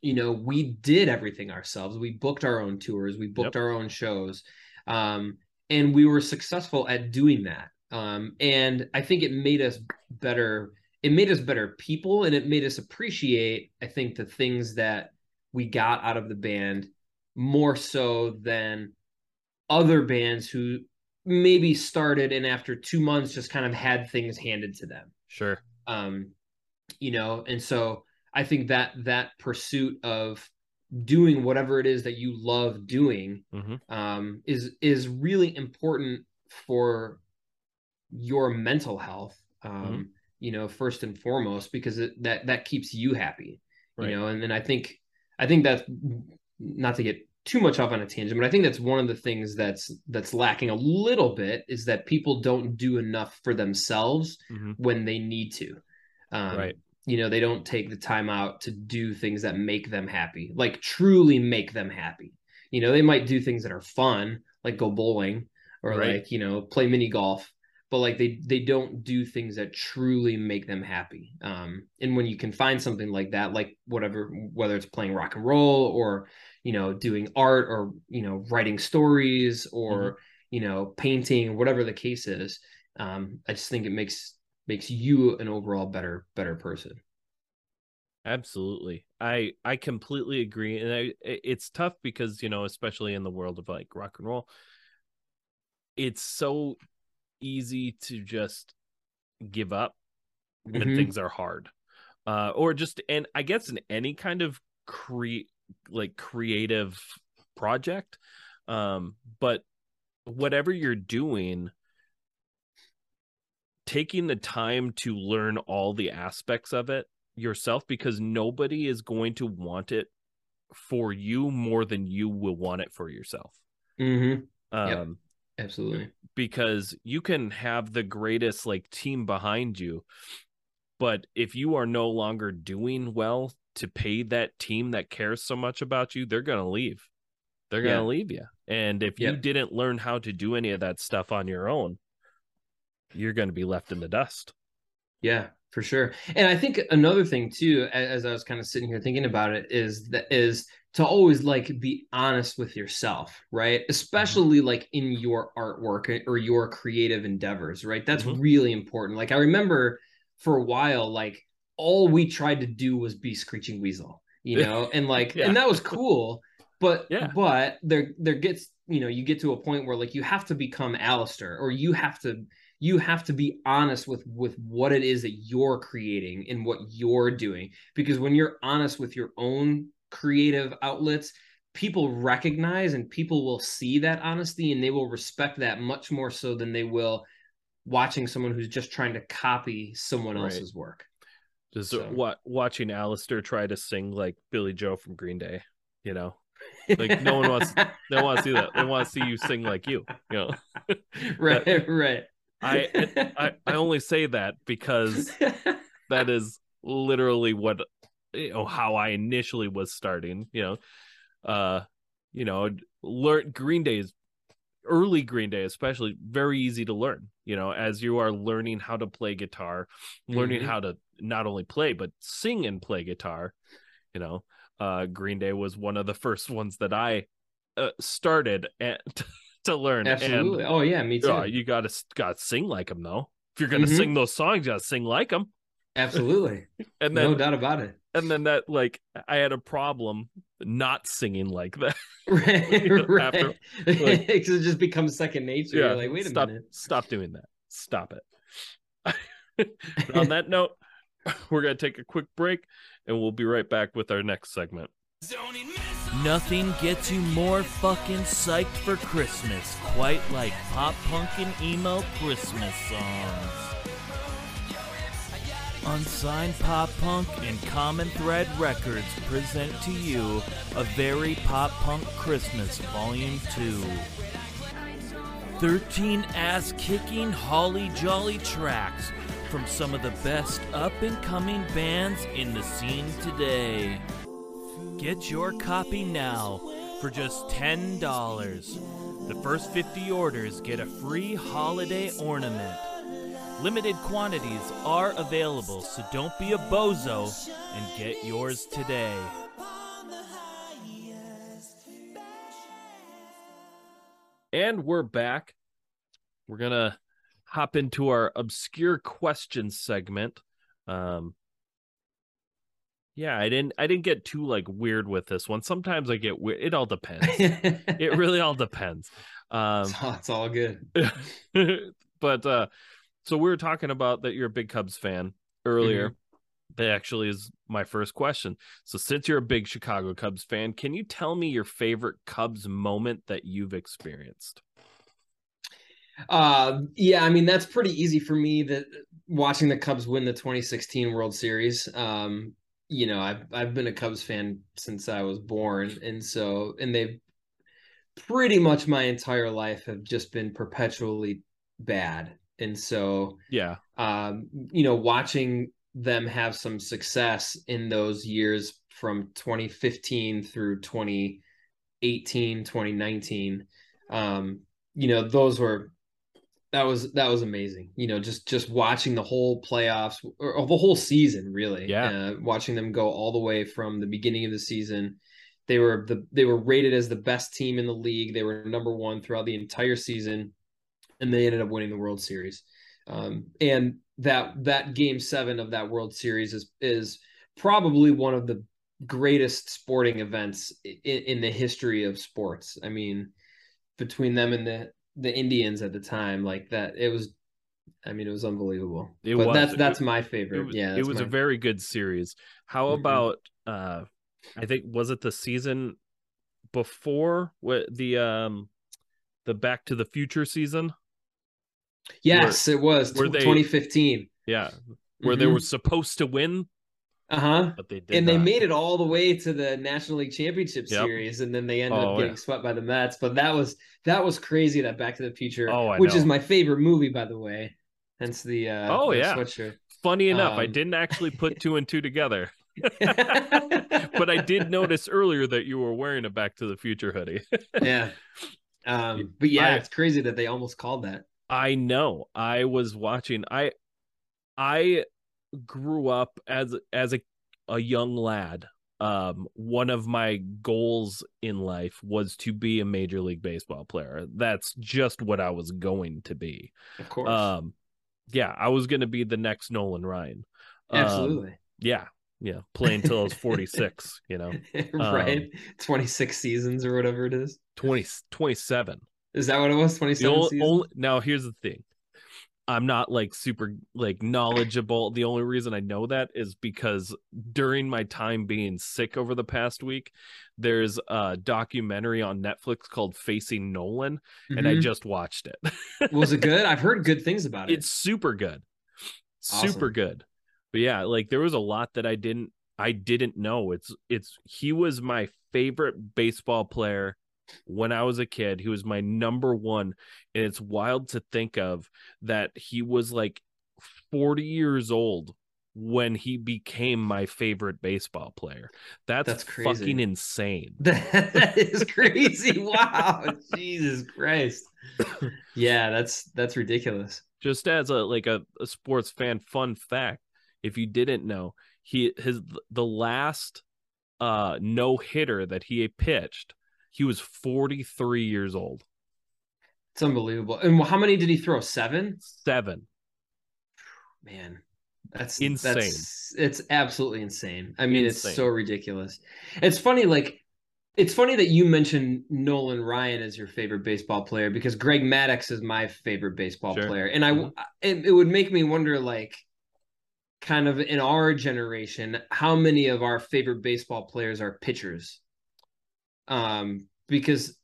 you know, we did everything ourselves. We booked our own tours. We booked yep. our own shows. Um, and we were successful at doing that. Um, and I think it made us better. It made us better people, and it made us appreciate, I think, the things that we got out of the band more so than other bands who maybe started and after two months just kind of had things handed to them. Sure. Um, you know, and so I think that that pursuit of doing whatever it is that you love doing mm-hmm. um, is, is really important for your mental health, um, mm-hmm. you know, first and foremost, because it, that, that keeps you happy, right. you know? And then I think, I think that's, not to get too much off on a tangent, but I think that's one of the things that's that's lacking a little bit, is that people don't do enough for themselves mm-hmm. when they need to. Um, right. You know, they don't take the time out to do things that make them happy, like truly make them happy. You know, they might do things that are fun, like go bowling or right. like, you know, play mini golf, but like they they don't do things that truly make them happy. Um, and when you can find something like that, like whatever, whether it's playing rock and roll or, you know, doing art or, you know, writing stories or, mm-hmm. you know, painting, whatever the case is, um, I just think it makes makes you an overall better better person. Absolutely. I, I completely agree. And I, it's tough because, you know, especially in the world of like rock and roll, it's so easy to just give up when mm-hmm. things are hard, uh, or just, and I guess in any kind of cre- like creative project, um, but whatever you're doing, taking the time to learn all the aspects of it yourself, because nobody is going to want it for you more than you will want it for yourself. Mm-hmm. Um, yep. Absolutely. Because you can have the greatest like team behind you, but if you are no longer doing well to pay that team that cares so much about you, they're going to leave. They're going to yeah. leave you. And if yep. you didn't learn how to do any of that stuff on your own, you're going to be left in the dust. Yeah, for sure. And I think another thing too, as I was kind of sitting here thinking about it, is that is to always like be honest with yourself, right? Especially mm-hmm. like in your artwork or your creative endeavors, right? That's mm-hmm. really important. Like I remember for a while, like all we tried to do was be Screeching Weasel, you know, and like, yeah. and that was cool, but, yeah. but there, there gets, you know, you get to a point where like you have to become Alistair, or you have to, you have to be honest with, with what it is that you're creating and what you're doing. Because when you're honest with your own creative outlets, people recognize and people will see that honesty, and they will respect that much more so than they will watching someone who's just trying to copy someone right. else's work. Just so. what, watching Alistair try to sing like Billy Joe from Green Day, you know? Like no one wants, they want to see that. They want to see you sing like you, you know? Right, that, right. I, I I only say that because that is literally what, you know, how I initially was starting, you know, uh, you know, learn Green Day is early Green Day, especially very easy to learn, you know, as you are learning how to play guitar, learning mm-hmm. how to not only play, but sing and play guitar, you know, uh, Green Day was one of the first ones that I uh, started at. To learn. Absolutely. And, oh yeah, me too. Uh, you gotta gotta sing like them though. If you're gonna mm-hmm. sing those songs, you gotta sing like them. Absolutely. And then, no doubt about it. And then that, like, I had a problem not singing like that. Right. You know, right. After, like, it just becomes second nature. Yeah, you're like, wait a stop, minute. Stop doing that. Stop it. On that note, we're gonna take a quick break, and we'll be right back with our next segment. Nothing gets you more fucking psyched for Christmas, quite like pop punk and emo Christmas songs. Unsigned Pop Punk and Common Thread Records present to you A Very Pop Punk Christmas Volume two. thirteen ass-kicking, holly-jolly tracks from some of the best up-and-coming bands in the scene today. Get your copy now for just ten dollars. The first fifty orders get a free holiday ornament. Limited quantities are available, so don't be a bozo and get yours today. And we're back. We're going to hop into our obscure questions segment. Um, Yeah, I didn't I didn't get too like weird with this one. Sometimes I get weird. It all depends. It really all depends. Um, it's, all, it's all good. But uh, so we were talking about that you're a big Cubs fan earlier. Mm-hmm. That actually is my first question. So since you're a big Chicago Cubs fan, can you tell me your favorite Cubs moment that you've experienced? Uh, yeah, I mean, that's pretty easy for me, that watching the Cubs win the twenty sixteen World Series. Um You know, I've I've been a Cubs fan since I was born, and so and they've pretty much my entire life have just been perpetually bad, and so yeah, um, you know, watching them have some success in those years from twenty fifteen through twenty eighteen, twenty nineteen, um, you know, those were that was that was amazing. You know, just just watching the whole playoffs or, or the whole season, really. Yeah, uh, watching them go all the way from the beginning of the season. They were the they were rated as the best team in the league. They were number one throughout the entire season, and they ended up winning the World Series. Um, and that that game seven of that World Series is is probably one of the greatest sporting events in, in the history of sports. I mean, between them and the the Indians at the time, like that, it was. I mean, it was unbelievable. It but was. That's that's it, my favorite. It was, yeah, it was a favorite. Very good series. How mm-hmm. about? Uh, I think, was it the season before the um the Back to the Future season? Yes, where, it was where they, twenty fifteen. Yeah, where mm-hmm. they were supposed to win. Uh-huh. But they did and not. They made it all the way to the National League Championship yep. Series, and then they ended oh, up getting yeah. swept by the Matt's. But that was that was crazy, that Back to the Future, oh, which know. is my favorite movie, by the way. Hence the uh oh the yeah. sweatshirt. Funny enough, um, I didn't actually put two and two together. But I did notice earlier that you were wearing a Back to the Future hoodie. yeah. Um, but yeah, I, it's crazy that they almost called that. I know. I was watching. I I grew up as as a, a young lad. Um, one of my goals in life was to be a Major League Baseball player. That's just what I was going to be. Of course. Um, yeah, I was going to be the next Nolan Ryan. Um, Absolutely. Yeah. Yeah, play until I was forty-six, you know. Right? Um, twenty-six seasons or whatever it is. twenty, twenty-seven. Is that what it was? twenty-seven only, seasons? Only, now, here's the thing. I'm not, like, super, like, knowledgeable. The only reason I know that is because during my time being sick over the past week, there's a documentary on Netflix called Facing Nolan, mm-hmm. and I just watched it. Was it good? I've heard good things about it. It's super good. Awesome. Super good. But yeah, like there was a lot that I didn't, I didn't know. It's, it's, he was my favorite baseball player when I was a kid. He was my number one. And it's wild to think of that he was like forty years old when he became my favorite baseball player. That's, That's crazy. Fucking insane. That, that is crazy. Wow. Jesus Christ. Yeah. That's, that's ridiculous. Just as a, like a, a sports fan, fun fact. If you didn't know, he his the last uh, no hitter that he pitched, he was forty-three years old. It's unbelievable. And how many did he throw? Seven? Seven. Man, that's insane. That's, it's absolutely insane. I mean, insane. It's so ridiculous. It's funny, like it's funny that you mentioned Nolan Ryan as your favorite baseball player because Greg Maddux is my favorite baseball sure. player, and I mm-hmm. it, it would make me wonder, like. Kind of in our generation, how many of our favorite baseball players are pitchers? Um, because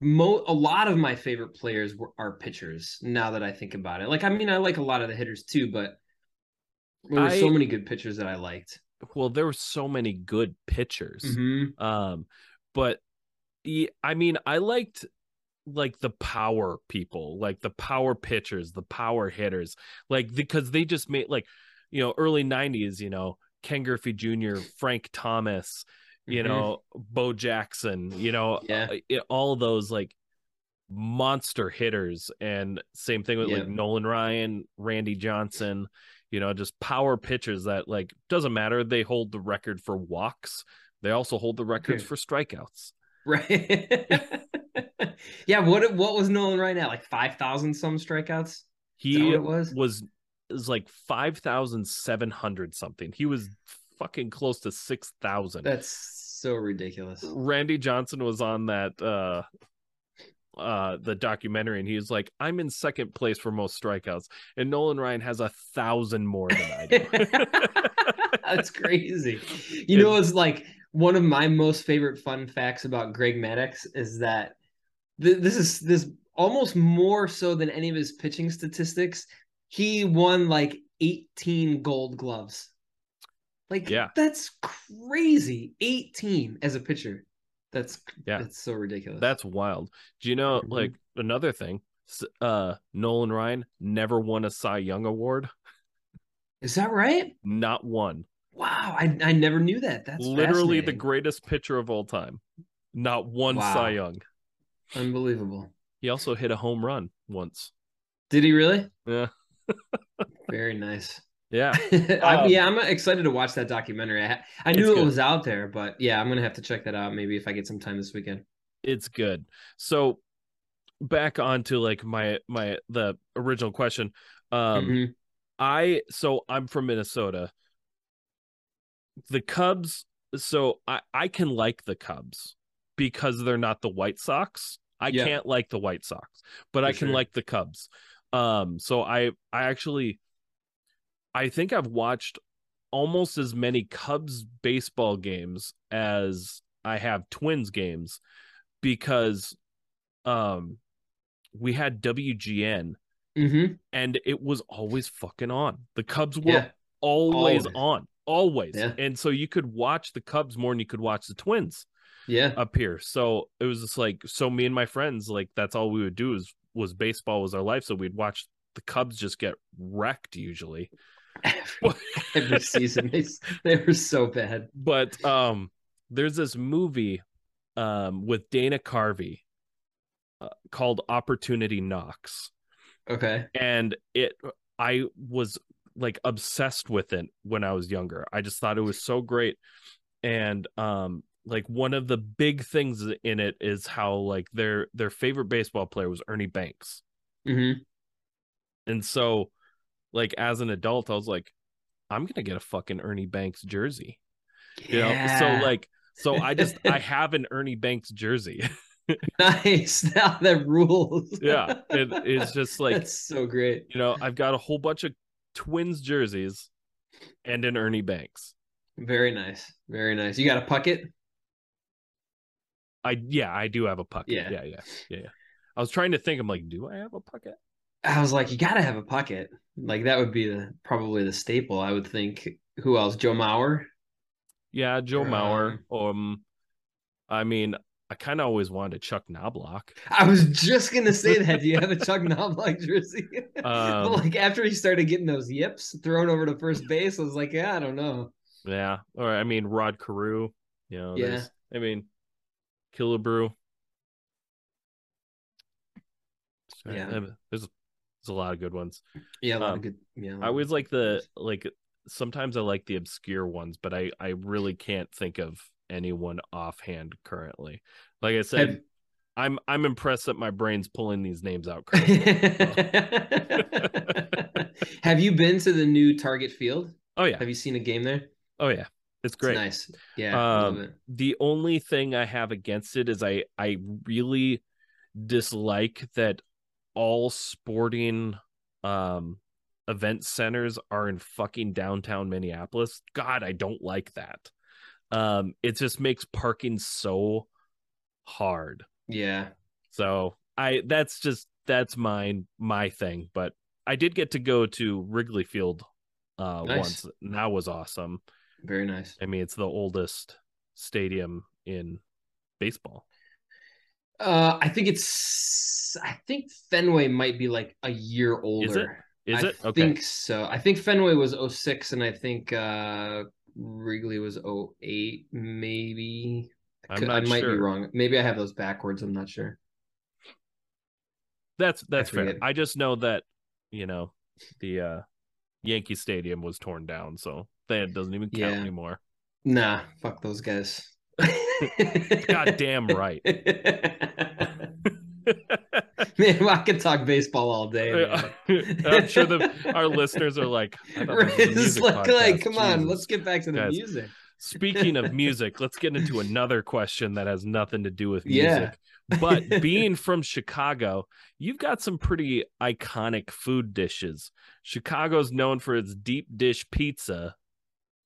mo- a lot of my favorite players were, are pitchers. Now that I think about it, like I mean, I like a lot of the hitters too, but there were I, so many good pitchers that I liked. Well, there were so many good pitchers. Mm-hmm. Um, but I mean, I liked. Like the power people, like the power pitchers, the power hitters, like because they just made like. You know, early nineties, you know, Ken Griffey Junior, Frank Thomas, you mm-hmm. know, Bo Jackson, you know, yeah. uh, it, all those like monster hitters. And same thing with yeah. like Nolan Ryan, Randy Johnson, you know, just power pitchers that like doesn't matter. They hold the record for walks. They also hold the records okay. for strikeouts. Right. yeah. What what was Nolan Ryan at? Like five thousand some strikeouts? He Is that what it was? was is like five thousand seven hundred something. He was fucking close to six thousand. That's so ridiculous. Randy Johnson was on that uh uh the documentary and he was like, I'm in second place for most strikeouts, and Nolan Ryan has a thousand more than I do. That's crazy. You know, it's like one of my most favorite fun facts about Greg Maddux is that th- this is this almost more so than any of his pitching statistics. He won like eighteen gold gloves. Like, yeah. That's crazy. eighteen as a pitcher. That's yeah. That's so ridiculous. That's wild. Do you know, mm-hmm. like, another thing, uh, Nolan Ryan never won a Cy Young Award. Is that right? Not one. Wow. I, I never knew that. That's literally the greatest pitcher of all time. Not one wow. Cy Young. Unbelievable. He also hit a home run once. Did he really? Yeah. Very nice. Yeah. I, um, yeah, I'm excited to watch that documentary. I, I knew it good. was out there, but yeah, I'm going to have to check that out maybe if I get some time this weekend. It's good. So back onto like my, my, the original question. Um, mm-hmm. I, so I'm from Minnesota. The Cubs. So I, I can like the Cubs because they're not the White Sox. I yeah. can't like the White Sox, but For I can sure. like the Cubs. Um, so I, I actually, I think I've watched almost as many Cubs baseball games as I have Twins games because um, we had W G N mm-hmm. and it was always fucking on. The Cubs were yeah. always, always on, always. Yeah. And so you could watch the Cubs more than you could watch the Twins yeah. up here. So it was just like, so me and my friends, like that's all we would do is was baseball was our life. So we'd watch the Cubs just get wrecked usually. Every, every season they, they were so bad. But um there's this movie um with Dana Carvey uh, called Opportunity Knocks. Okay. And it I was like obsessed with it when I was younger. I just thought it was so great. And um like one of the big things in it is how like their their favorite baseball player was Ernie Banks. Mm-hmm. And so like as an adult, I was like, I'm going to get a fucking Ernie Banks jersey. You yeah. know? So like, so I just, I have an Ernie Banks jersey. Nice. Now that rules. Yeah. It, it's just like, that's so great. You know, I've got a whole bunch of Twins jerseys and an Ernie Banks. Very nice. Very nice. You got a pucket? I, yeah, I do have a pucket. Yeah. Yeah. Yeah. Yeah. yeah. I was trying to think, I'm like, do I have a pucket? I was like, you got to have a pucket. Like, that would be the, probably the staple, I would think. Who else? Joe Mauer? Yeah, Joe uh, Mauer. Um, I mean, I kind of always wanted a Chuck Knobloch. I was just going to say that. Do you have a Chuck Knobloch jersey? Um, like, after he started getting those yips thrown over to first base, I was like, yeah, I don't know. Yeah. Or, I mean, Rod Carew. You know, yeah. I mean, Killebrew. Sorry, yeah. There's a There's a lot of good ones. Yeah, a lot um, of good. Yeah, I always like the like. Sometimes I like the obscure ones, but I I really can't think of anyone offhand currently. Like I said, I've, I'm I'm impressed that my brain's pulling these names out correctly. Have you been to the new Target Field? Oh yeah. Have you seen a game there? Oh yeah, it's great. It's nice. Yeah. Um, I love it. The only thing I have against it is I I really dislike that all sporting um event centers are in fucking downtown Minneapolis. God, I don't like that. Um it just makes parking so hard. Yeah. So I that's just that's mine my thing. But I did get to go to Wrigley Field uh nice. once, and that was awesome. Very nice. I mean, it's the oldest stadium in baseball. Uh, I think it's. I think Fenway might be like a year older. Is it? Is it? I okay. think so. I think Fenway was oh six, and I think uh, Wrigley was oh eight, maybe. I'm could, not I might sure. be wrong. Maybe I have those backwards. I'm not sure. That's that's I fair. I just know that you know the uh, Yankee Stadium was torn down, so that doesn't even count yeah. anymore. Nah, fuck those guys. Goddamn right. Man, well, I could talk baseball all day. I'm sure the, our listeners are like, I thought this was a music like, podcast. like, come Jesus. on, let's get back to the Guys, music. Speaking of music, let's get into another question that has nothing to do with music. Yeah. But being from Chicago, you've got some pretty iconic food dishes. Chicago's known for its deep dish pizza.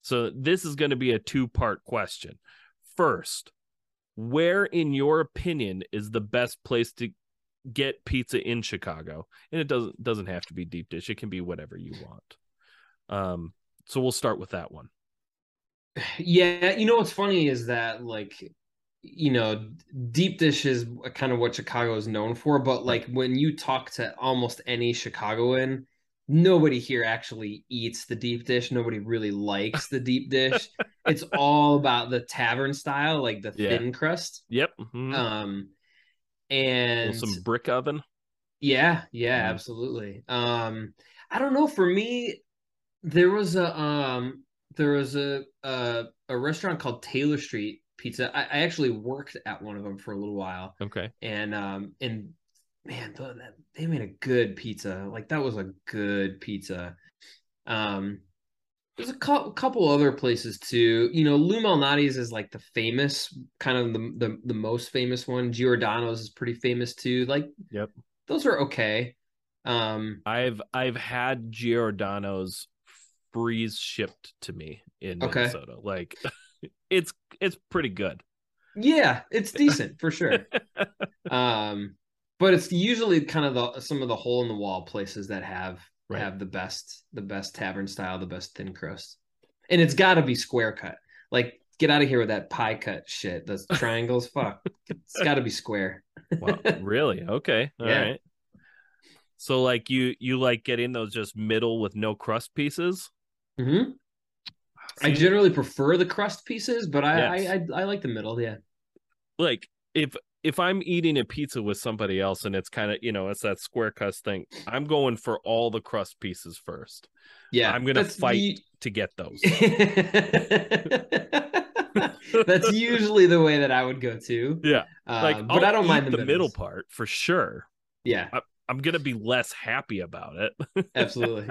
So this is going to be a two-part question. First, where, in your opinion, is the best place to get pizza in Chicago? And it doesn't doesn't have to be deep dish. It can be whatever you want. Um, so we'll start with that one. Yeah, you know what's funny is that, like, you know, deep dish is kind of what Chicago is known for. But, like, when you talk to almost any Chicagoan, nobody here actually eats the deep dish. Nobody really likes the deep dish. It's all about the tavern style, like the yeah. thin crust. Yep. Mm-hmm. Um, and some brick oven. Yeah, yeah, absolutely. Um, I don't know. For me, there was a um, there was a a, a restaurant called Taylor Street Pizza. I, I actually worked at one of them for a little while. Okay, and um, and man, they made a good pizza. Like that was a good pizza. Um, there's a co- couple other places too. You know, Lou Malnati's is like the famous, kind of the the, the most famous one. Giordano's is pretty famous too. Like, yep. Those are okay. Um, I've I've had Giordano's freeze shipped to me in okay. Minnesota. Like, it's it's pretty good. Yeah, it's decent for sure. um, but it's usually kind of the some of the hole in the wall places that have right. have the best the best tavern style, the best thin crust, and it's got to be square cut. Like, get out of here with that pie cut shit. Those triangles, fuck. It's got to be square. Wow, really? Okay. All yeah. right. So like you you like getting those just middle with no crust pieces? Mm-hmm. I generally prefer the crust pieces, but I, yes. I, I I like the middle, yeah. Like if if I'm eating a pizza with somebody else and it's kind of, you know, it's that square cut thing, I'm going for all the crust pieces first. Yeah. I'm going to fight the... to get those. That's usually the way that I would go too. Yeah. Uh, like, but I'll I don't mind the, the middle part for sure. Yeah. I, I'm going to be less happy about it. Absolutely.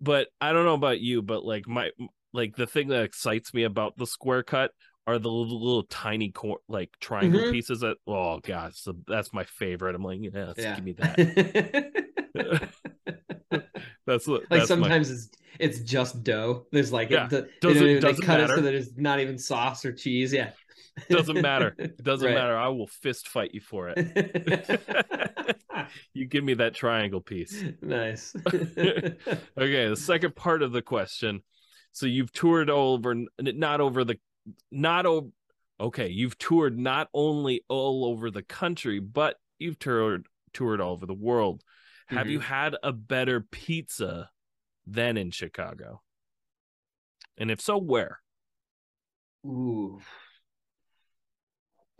But I don't know about you, but like my, like the thing that excites me about the square cut are the little, little tiny cor- like triangle mm-hmm. pieces that, oh gosh, so that's my favorite. I'm like, yeah, let's yeah. give me that. That's what, like that's sometimes my... it's it's just dough. There's like yeah. it, doesn't, they, even, doesn't they cut matter. It so that it's not even sauce or cheese. Yeah, doesn't matter. It doesn't right. matter. I will fist fight you for it. You give me that triangle piece. Nice. Okay, the second part of the question. So you've toured over not over the not over. Okay, you've toured not only all over the country, but you've toured toured all over the world. Have mm-hmm. you had a better pizza than in Chicago? And if so, where? Ooh.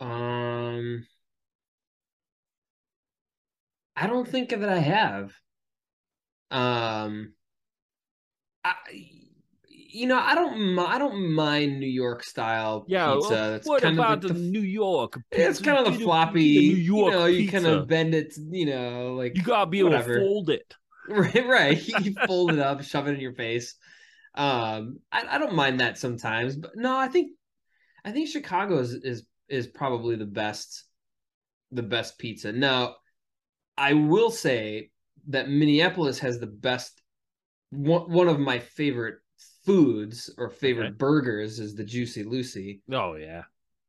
Um, I don't think that I have. Um, I, you know, I don't, I don't mind New York style yeah, pizza. Well, it's what kind about of like the, the New York? Pizza? It's kind of the floppy. New York, you know, pizza. You kind of bend it. You know, like you gotta be able whatever. To fold it. Right, right. You fold it up, shove it in your face. Um, I, I don't mind that sometimes, but no, I think, I think Chicago is is is probably the best, the best pizza. Now, I will say that Minneapolis has the best. One, one of my favorite foods or favorite okay. burgers is the Juicy Lucy. Oh yeah,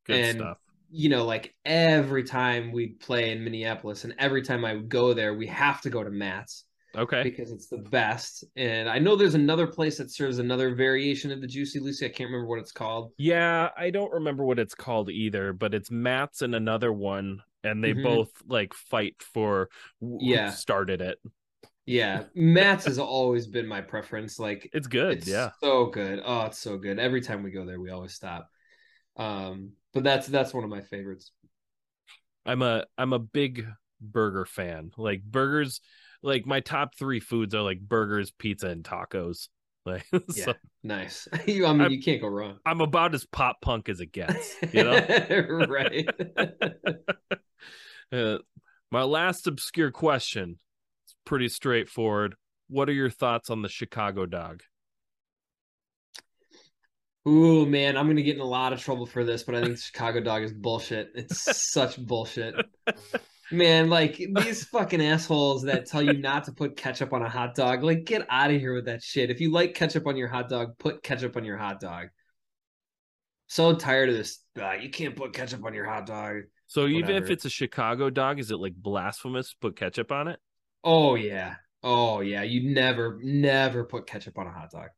good and, stuff. You know, like every time we'd play in Minneapolis, and every time I would go there, we have to go to Matt's. Okay, because it's the best. And I know there's another place that serves another variation of the Juicy Lucy. I can't remember what it's called. Yeah, I don't remember what it's called either, but it's Matt's and another one, and they mm-hmm. both like fight for who yeah. started it. Yeah, Matt's has always been my preference. Like it's good. It's yeah, so good. Oh, it's so good. Every time we go there, we always stop. Um, but that's that's one of my favorites. I'm a I'm a big burger fan. Like burgers, like my top three foods are like burgers, pizza, and tacos. Like so yeah, nice. you, I mean, I'm, you can't go wrong. I'm about as pop punk as it gets. You know, right? uh, my last obscure question. Pretty straightforward. What are your thoughts on the Chicago dog? Ooh, man, I'm gonna get in a lot of trouble for this, but I think the Chicago dog is bullshit. It's such bullshit, man. Like these fucking assholes that tell you not to put ketchup on a hot dog. Like, get out of here with that shit. If you like ketchup on your hot dog, put ketchup on your hot dog. So tired of this. Uh, you can't put ketchup on your hot dog. So whatever. Even if it's a Chicago dog, is it like blasphemous to put ketchup on it? Oh, yeah. Oh, yeah. You never, never put ketchup on a hot dog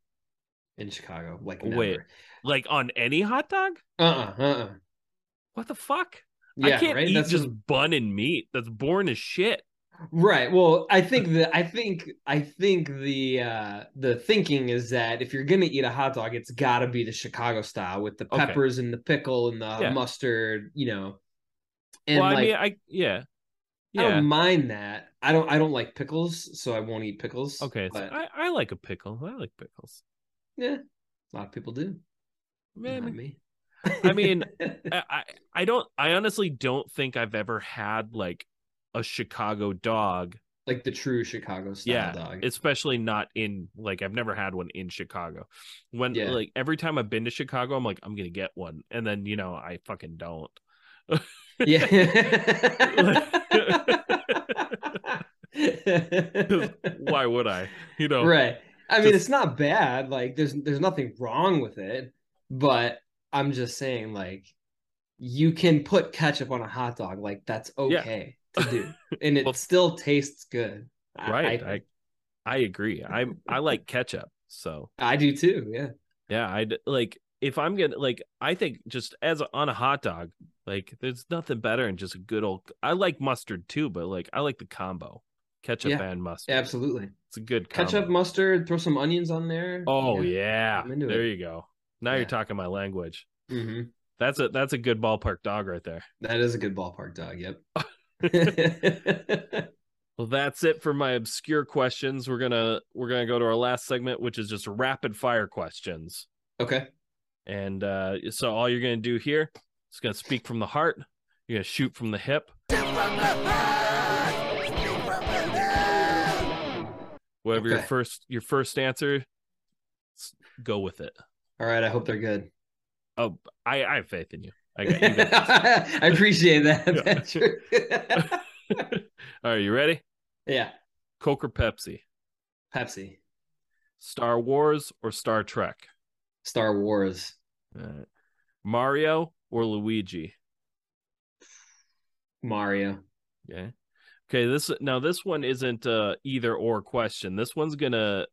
in Chicago. Like, never. Wait, like on any hot dog? Uh-uh, uh-uh. What the fuck? Yeah, I can't right? eat That's just what... bun and meat. That's boring as shit. Right. Well, I think that I think I think the uh, the thinking is that if you're gonna eat a hot dog, it's gotta be the Chicago style with the peppers okay. and the pickle and the yeah. mustard, you know. And well, I like, mean, I yeah. yeah, I don't mind that. I don't. I don't like pickles, so I won't eat pickles. Okay, but... so I, I like a pickle. I like pickles. Yeah, a lot of people do. Man, Not me. I mean, I I don't. I honestly don't think I've ever had like a Chicago dog. Like the true Chicago style yeah, dog. Especially not in, like, I've never had one in Chicago. When, yeah. like, every time I've been to Chicago, I'm like, I'm going to get one. And then, you know, I fucking don't. Yeah. Why would I? You know? Right. I mean, just... it's not bad. Like, there's there's nothing wrong with it. But I'm just saying, like, you can put ketchup on a hot dog. Like, that's okay. Yeah. to do and it well, still tastes good. Right. I, I I agree. I I like ketchup. So I do too. Yeah. Yeah. I like if I'm gonna like I think just as a, on a hot dog, like there's nothing better than just a good old. I like mustard too, but like I like the combo ketchup yeah, and mustard. Absolutely, it's a good combo. Ketchup, mustard. Throw some onions on there. Oh yeah. yeah. There it. you go. Now yeah. you're talking my language. Mm-hmm. That's a that's a good ballpark dog right there. That is a good ballpark dog. Yep. Well, that's it for my obscure questions. We're gonna we're gonna go to our last segment, which is just rapid fire questions. Okay. And uh, so all you're gonna do here is gonna speak from the heart. You're gonna shoot from the hip. Whatever okay. your first your first answer, go with it. All right. I hope they're good. Oh, I, I have faith in you. I, got you I appreciate that. All right, you ready? Yeah. Coke or Pepsi? Pepsi. Star Wars or Star Trek? Star Wars. All right. Mario or Luigi? Mario. Okay. Okay. This now this one isn't uh, either or question. This one's gonna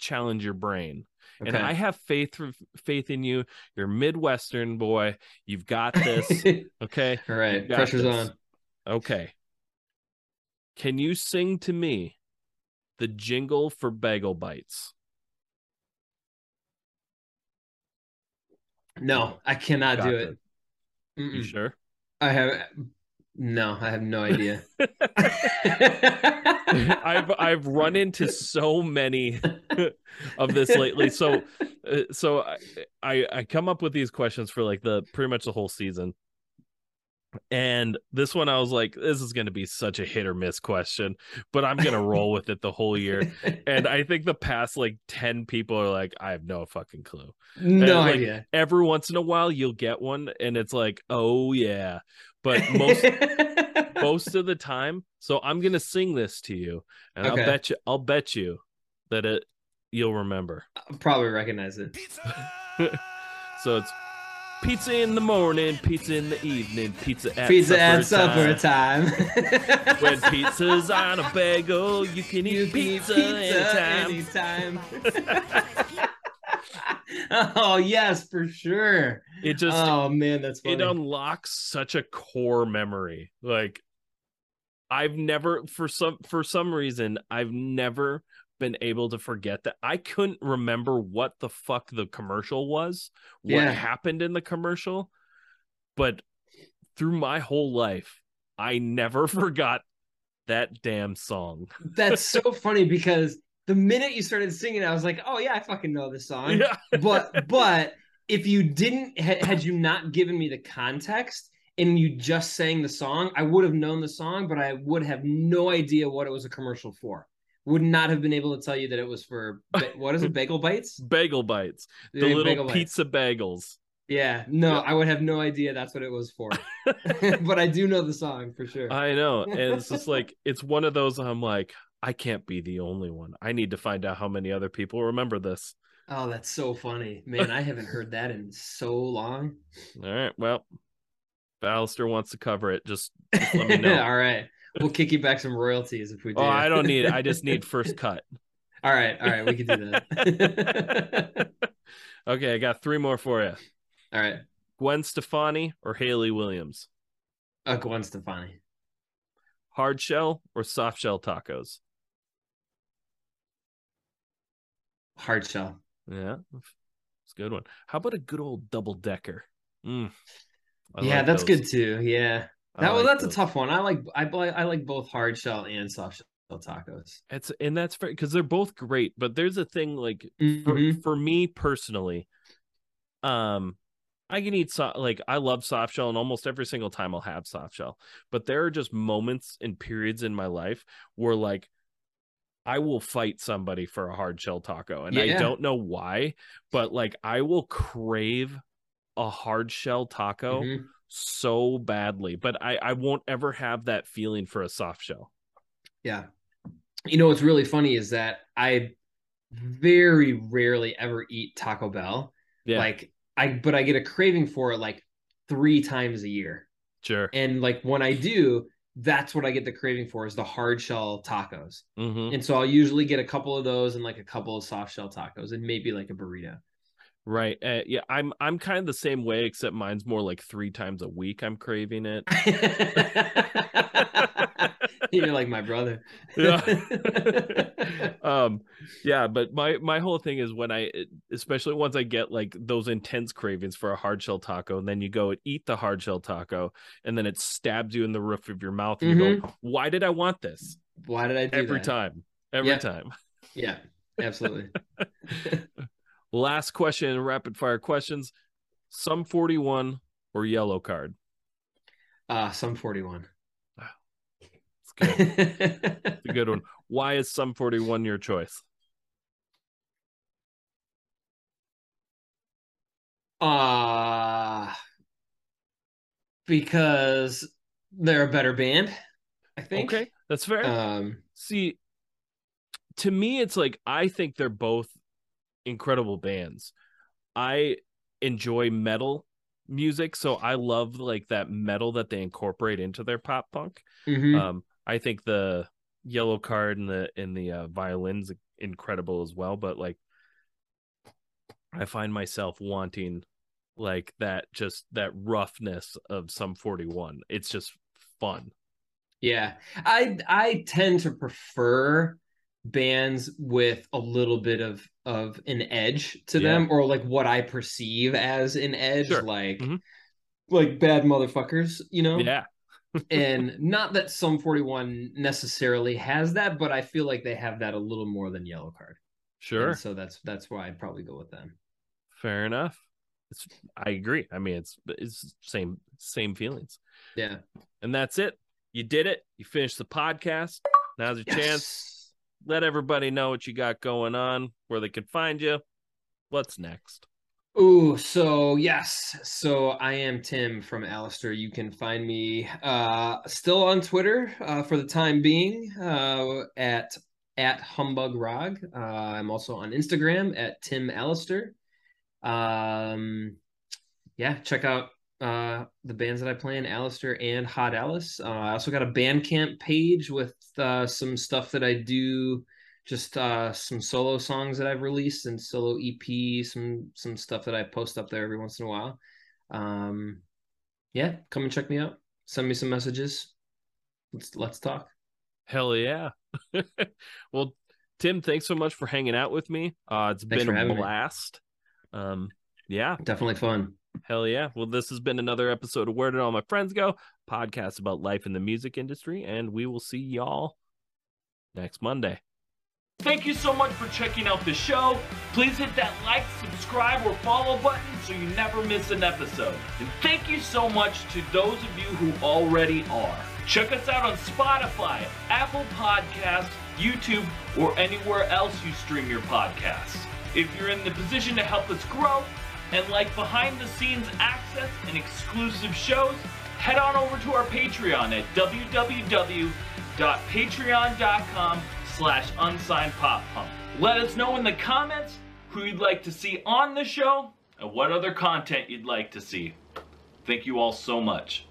challenge your brain. Okay. And I have faith faith in you. You're Midwestern boy. You've got this. Okay. All right. Pressure's this. on. Okay. Can you sing to me the jingle for Bagel Bites? No, I cannot do it. You sure? I have no, I have no idea. I've I've run into so many of this lately. So uh, so I, I I come up with these questions for like the pretty much the whole season. And this one I was like, this is going to be such a hit or miss question, but I'm going to roll with it the whole year. And I think the past like ten people are like, I have no fucking clue. No like, idea. Every once in a while you'll get one and it's like, oh yeah. But most most of the time, so I'm gonna sing this to you, and okay. I'll bet you, I'll bet you that it you'll remember. I'll probably recognize it. So it's pizza in the morning, pizza in the evening, pizza at pizza supper at time. supper time. When pizza's on a bagel, you can you eat pizza, pizza anytime. anytime. Oh yes, for sure. It just oh man, that's funny. It unlocks such a core memory. Like I've never for some for some reason I've never been able to forget that. I couldn't remember what the fuck the commercial was, what yeah. happened in the commercial, but through my whole life, I never forgot that damn song. That's so funny because the minute you started singing, I was like, "Oh yeah, I fucking know this song." Yeah. But but if you didn't, had you not given me the context and you just sang the song, I would have known the song, but I would have no idea what it was a commercial for. Would not have been able to tell you that it was for what is it, Bagel Bites? Bagel Bites, the, the little bagel pizza bites. bagels. Yeah, no, yeah. I would have no idea that's what it was for, but I do know the song for sure. I know, and it's just like it's one of those. I'm like. I can't be the only one. I need to find out how many other people remember this. Oh, that's so funny. Man, I haven't heard that in so long. All right. Well, if Alistair wants to cover it, just, just let me know. All right. We'll kick you back some royalties if we do. Oh, I don't need it. I just need first cut. All right. All right. We can do that. Okay. I got three more for you. All right. Gwen Stefani or Haley Williams? Uh, Gwen Stefani. Hard shell or soft shell tacos? Hard shell. Yeah, it's a good one. How about a good old double decker? Mm, yeah, like that's those. good too. Yeah, That, well, like that's those. a tough one. I like I I like both hard shell and soft shell tacos. It's and that's fair because they're both great. But there's a thing like mm-hmm. for, for me personally, um, I can eat so, like I love soft shell, and almost every single time I'll have soft shell. But there are just moments and periods in my life where like I will fight somebody for a hard shell taco, and yeah. I don't know why, but like I will crave a hard shell taco. Mm-hmm. so badly, but I, I won't ever have that feeling for a soft shell. Yeah. You know, what's really funny is that I very rarely ever eat Taco Bell. Yeah. Like I, but I get a craving for it like three times a year. Sure. And like when I do, that's what I get the craving for is the hard shell tacos. Mm-hmm. And so I'll usually get a couple of those and like a couple of soft shell tacos and maybe like a burrito. Right. Uh, yeah, I'm I'm kind of the same way, except mine's more like three times a week I'm craving it. You're like my brother. Yeah. um, yeah, but my, my whole thing is when I, especially once I get like those intense cravings for a hard shell taco, and then you go and eat the hard shell taco, and then it stabs you in the roof of your mouth, and mm-hmm. you go, why did I want this? Why did I do Every that? time. Every yeah. time. Yeah, absolutely. Last question, rapid fire questions. Sum forty-one or yellow card? Uh, Sum forty-one. Wow. That's good. That's a good one. Why is Sum forty-one your choice? Uh, because they're a better band, I think. Okay, that's fair. Um, See, to me, it's like I think they're both incredible bands. I enjoy metal music, so I love like that metal that they incorporate into their pop punk. Mm-hmm. um I think the yellow card and the in the uh, violin's incredible as well, but like I find myself wanting like that just that roughness of Sum forty-one. It's just fun. Yeah, I I tend to prefer bands with a little bit of of an edge to yeah. them, or like what I perceive as an edge. Sure. Like mm-hmm. like bad motherfuckers, you know. Yeah. And not that Sum forty-one necessarily has that, but I feel like they have that a little more than yellow card. Sure. And so that's that's why I'd probably go with them. Fair enough. It's, I agree. I mean, it's it's same same feelings. Yeah. And that's it. You did it. You finished the podcast. Now's your yes. chance. Let everybody know what you got going on, where they could find you. What's next? Ooh, so yes. So I am Tim from Alistair. You can find me uh, still on Twitter uh, for the time being uh, at, at Humbug Rog. Uh, I'm also on Instagram at Tim Alistair. Um, yeah, check out uh, the bands that I play in, Alistair and Hot Alice. Uh, I also got a Bandcamp page with Uh, some stuff that I do, just uh, some solo songs that I've released and solo E P, some some stuff that I post up there every once in a while. Um, yeah, come and check me out. Send me some messages. Let's let's talk. Hell yeah! Well, Tim, thanks so much for hanging out with me. Uh, it's thanks been a blast. Um, yeah, definitely fun. Hell yeah. Well, this has been another episode of Where Did All My Friends Go? Podcast about life in the music industry, and we will see y'all next Monday. Thank you so much for checking out the show. Please hit that like, subscribe, or follow button so you never miss an episode. And thank you so much to those of you who already are. Check us out on Spotify, Apple Podcasts, YouTube, or anywhere else you stream your podcasts. If you're in the position to help us grow, and like behind-the-scenes access and exclusive shows, head on over to our Patreon at www.patreon.com slash unsignedpoppunk. Let us know in the comments who you'd like to see on the show and what other content you'd like to see. Thank you all so much.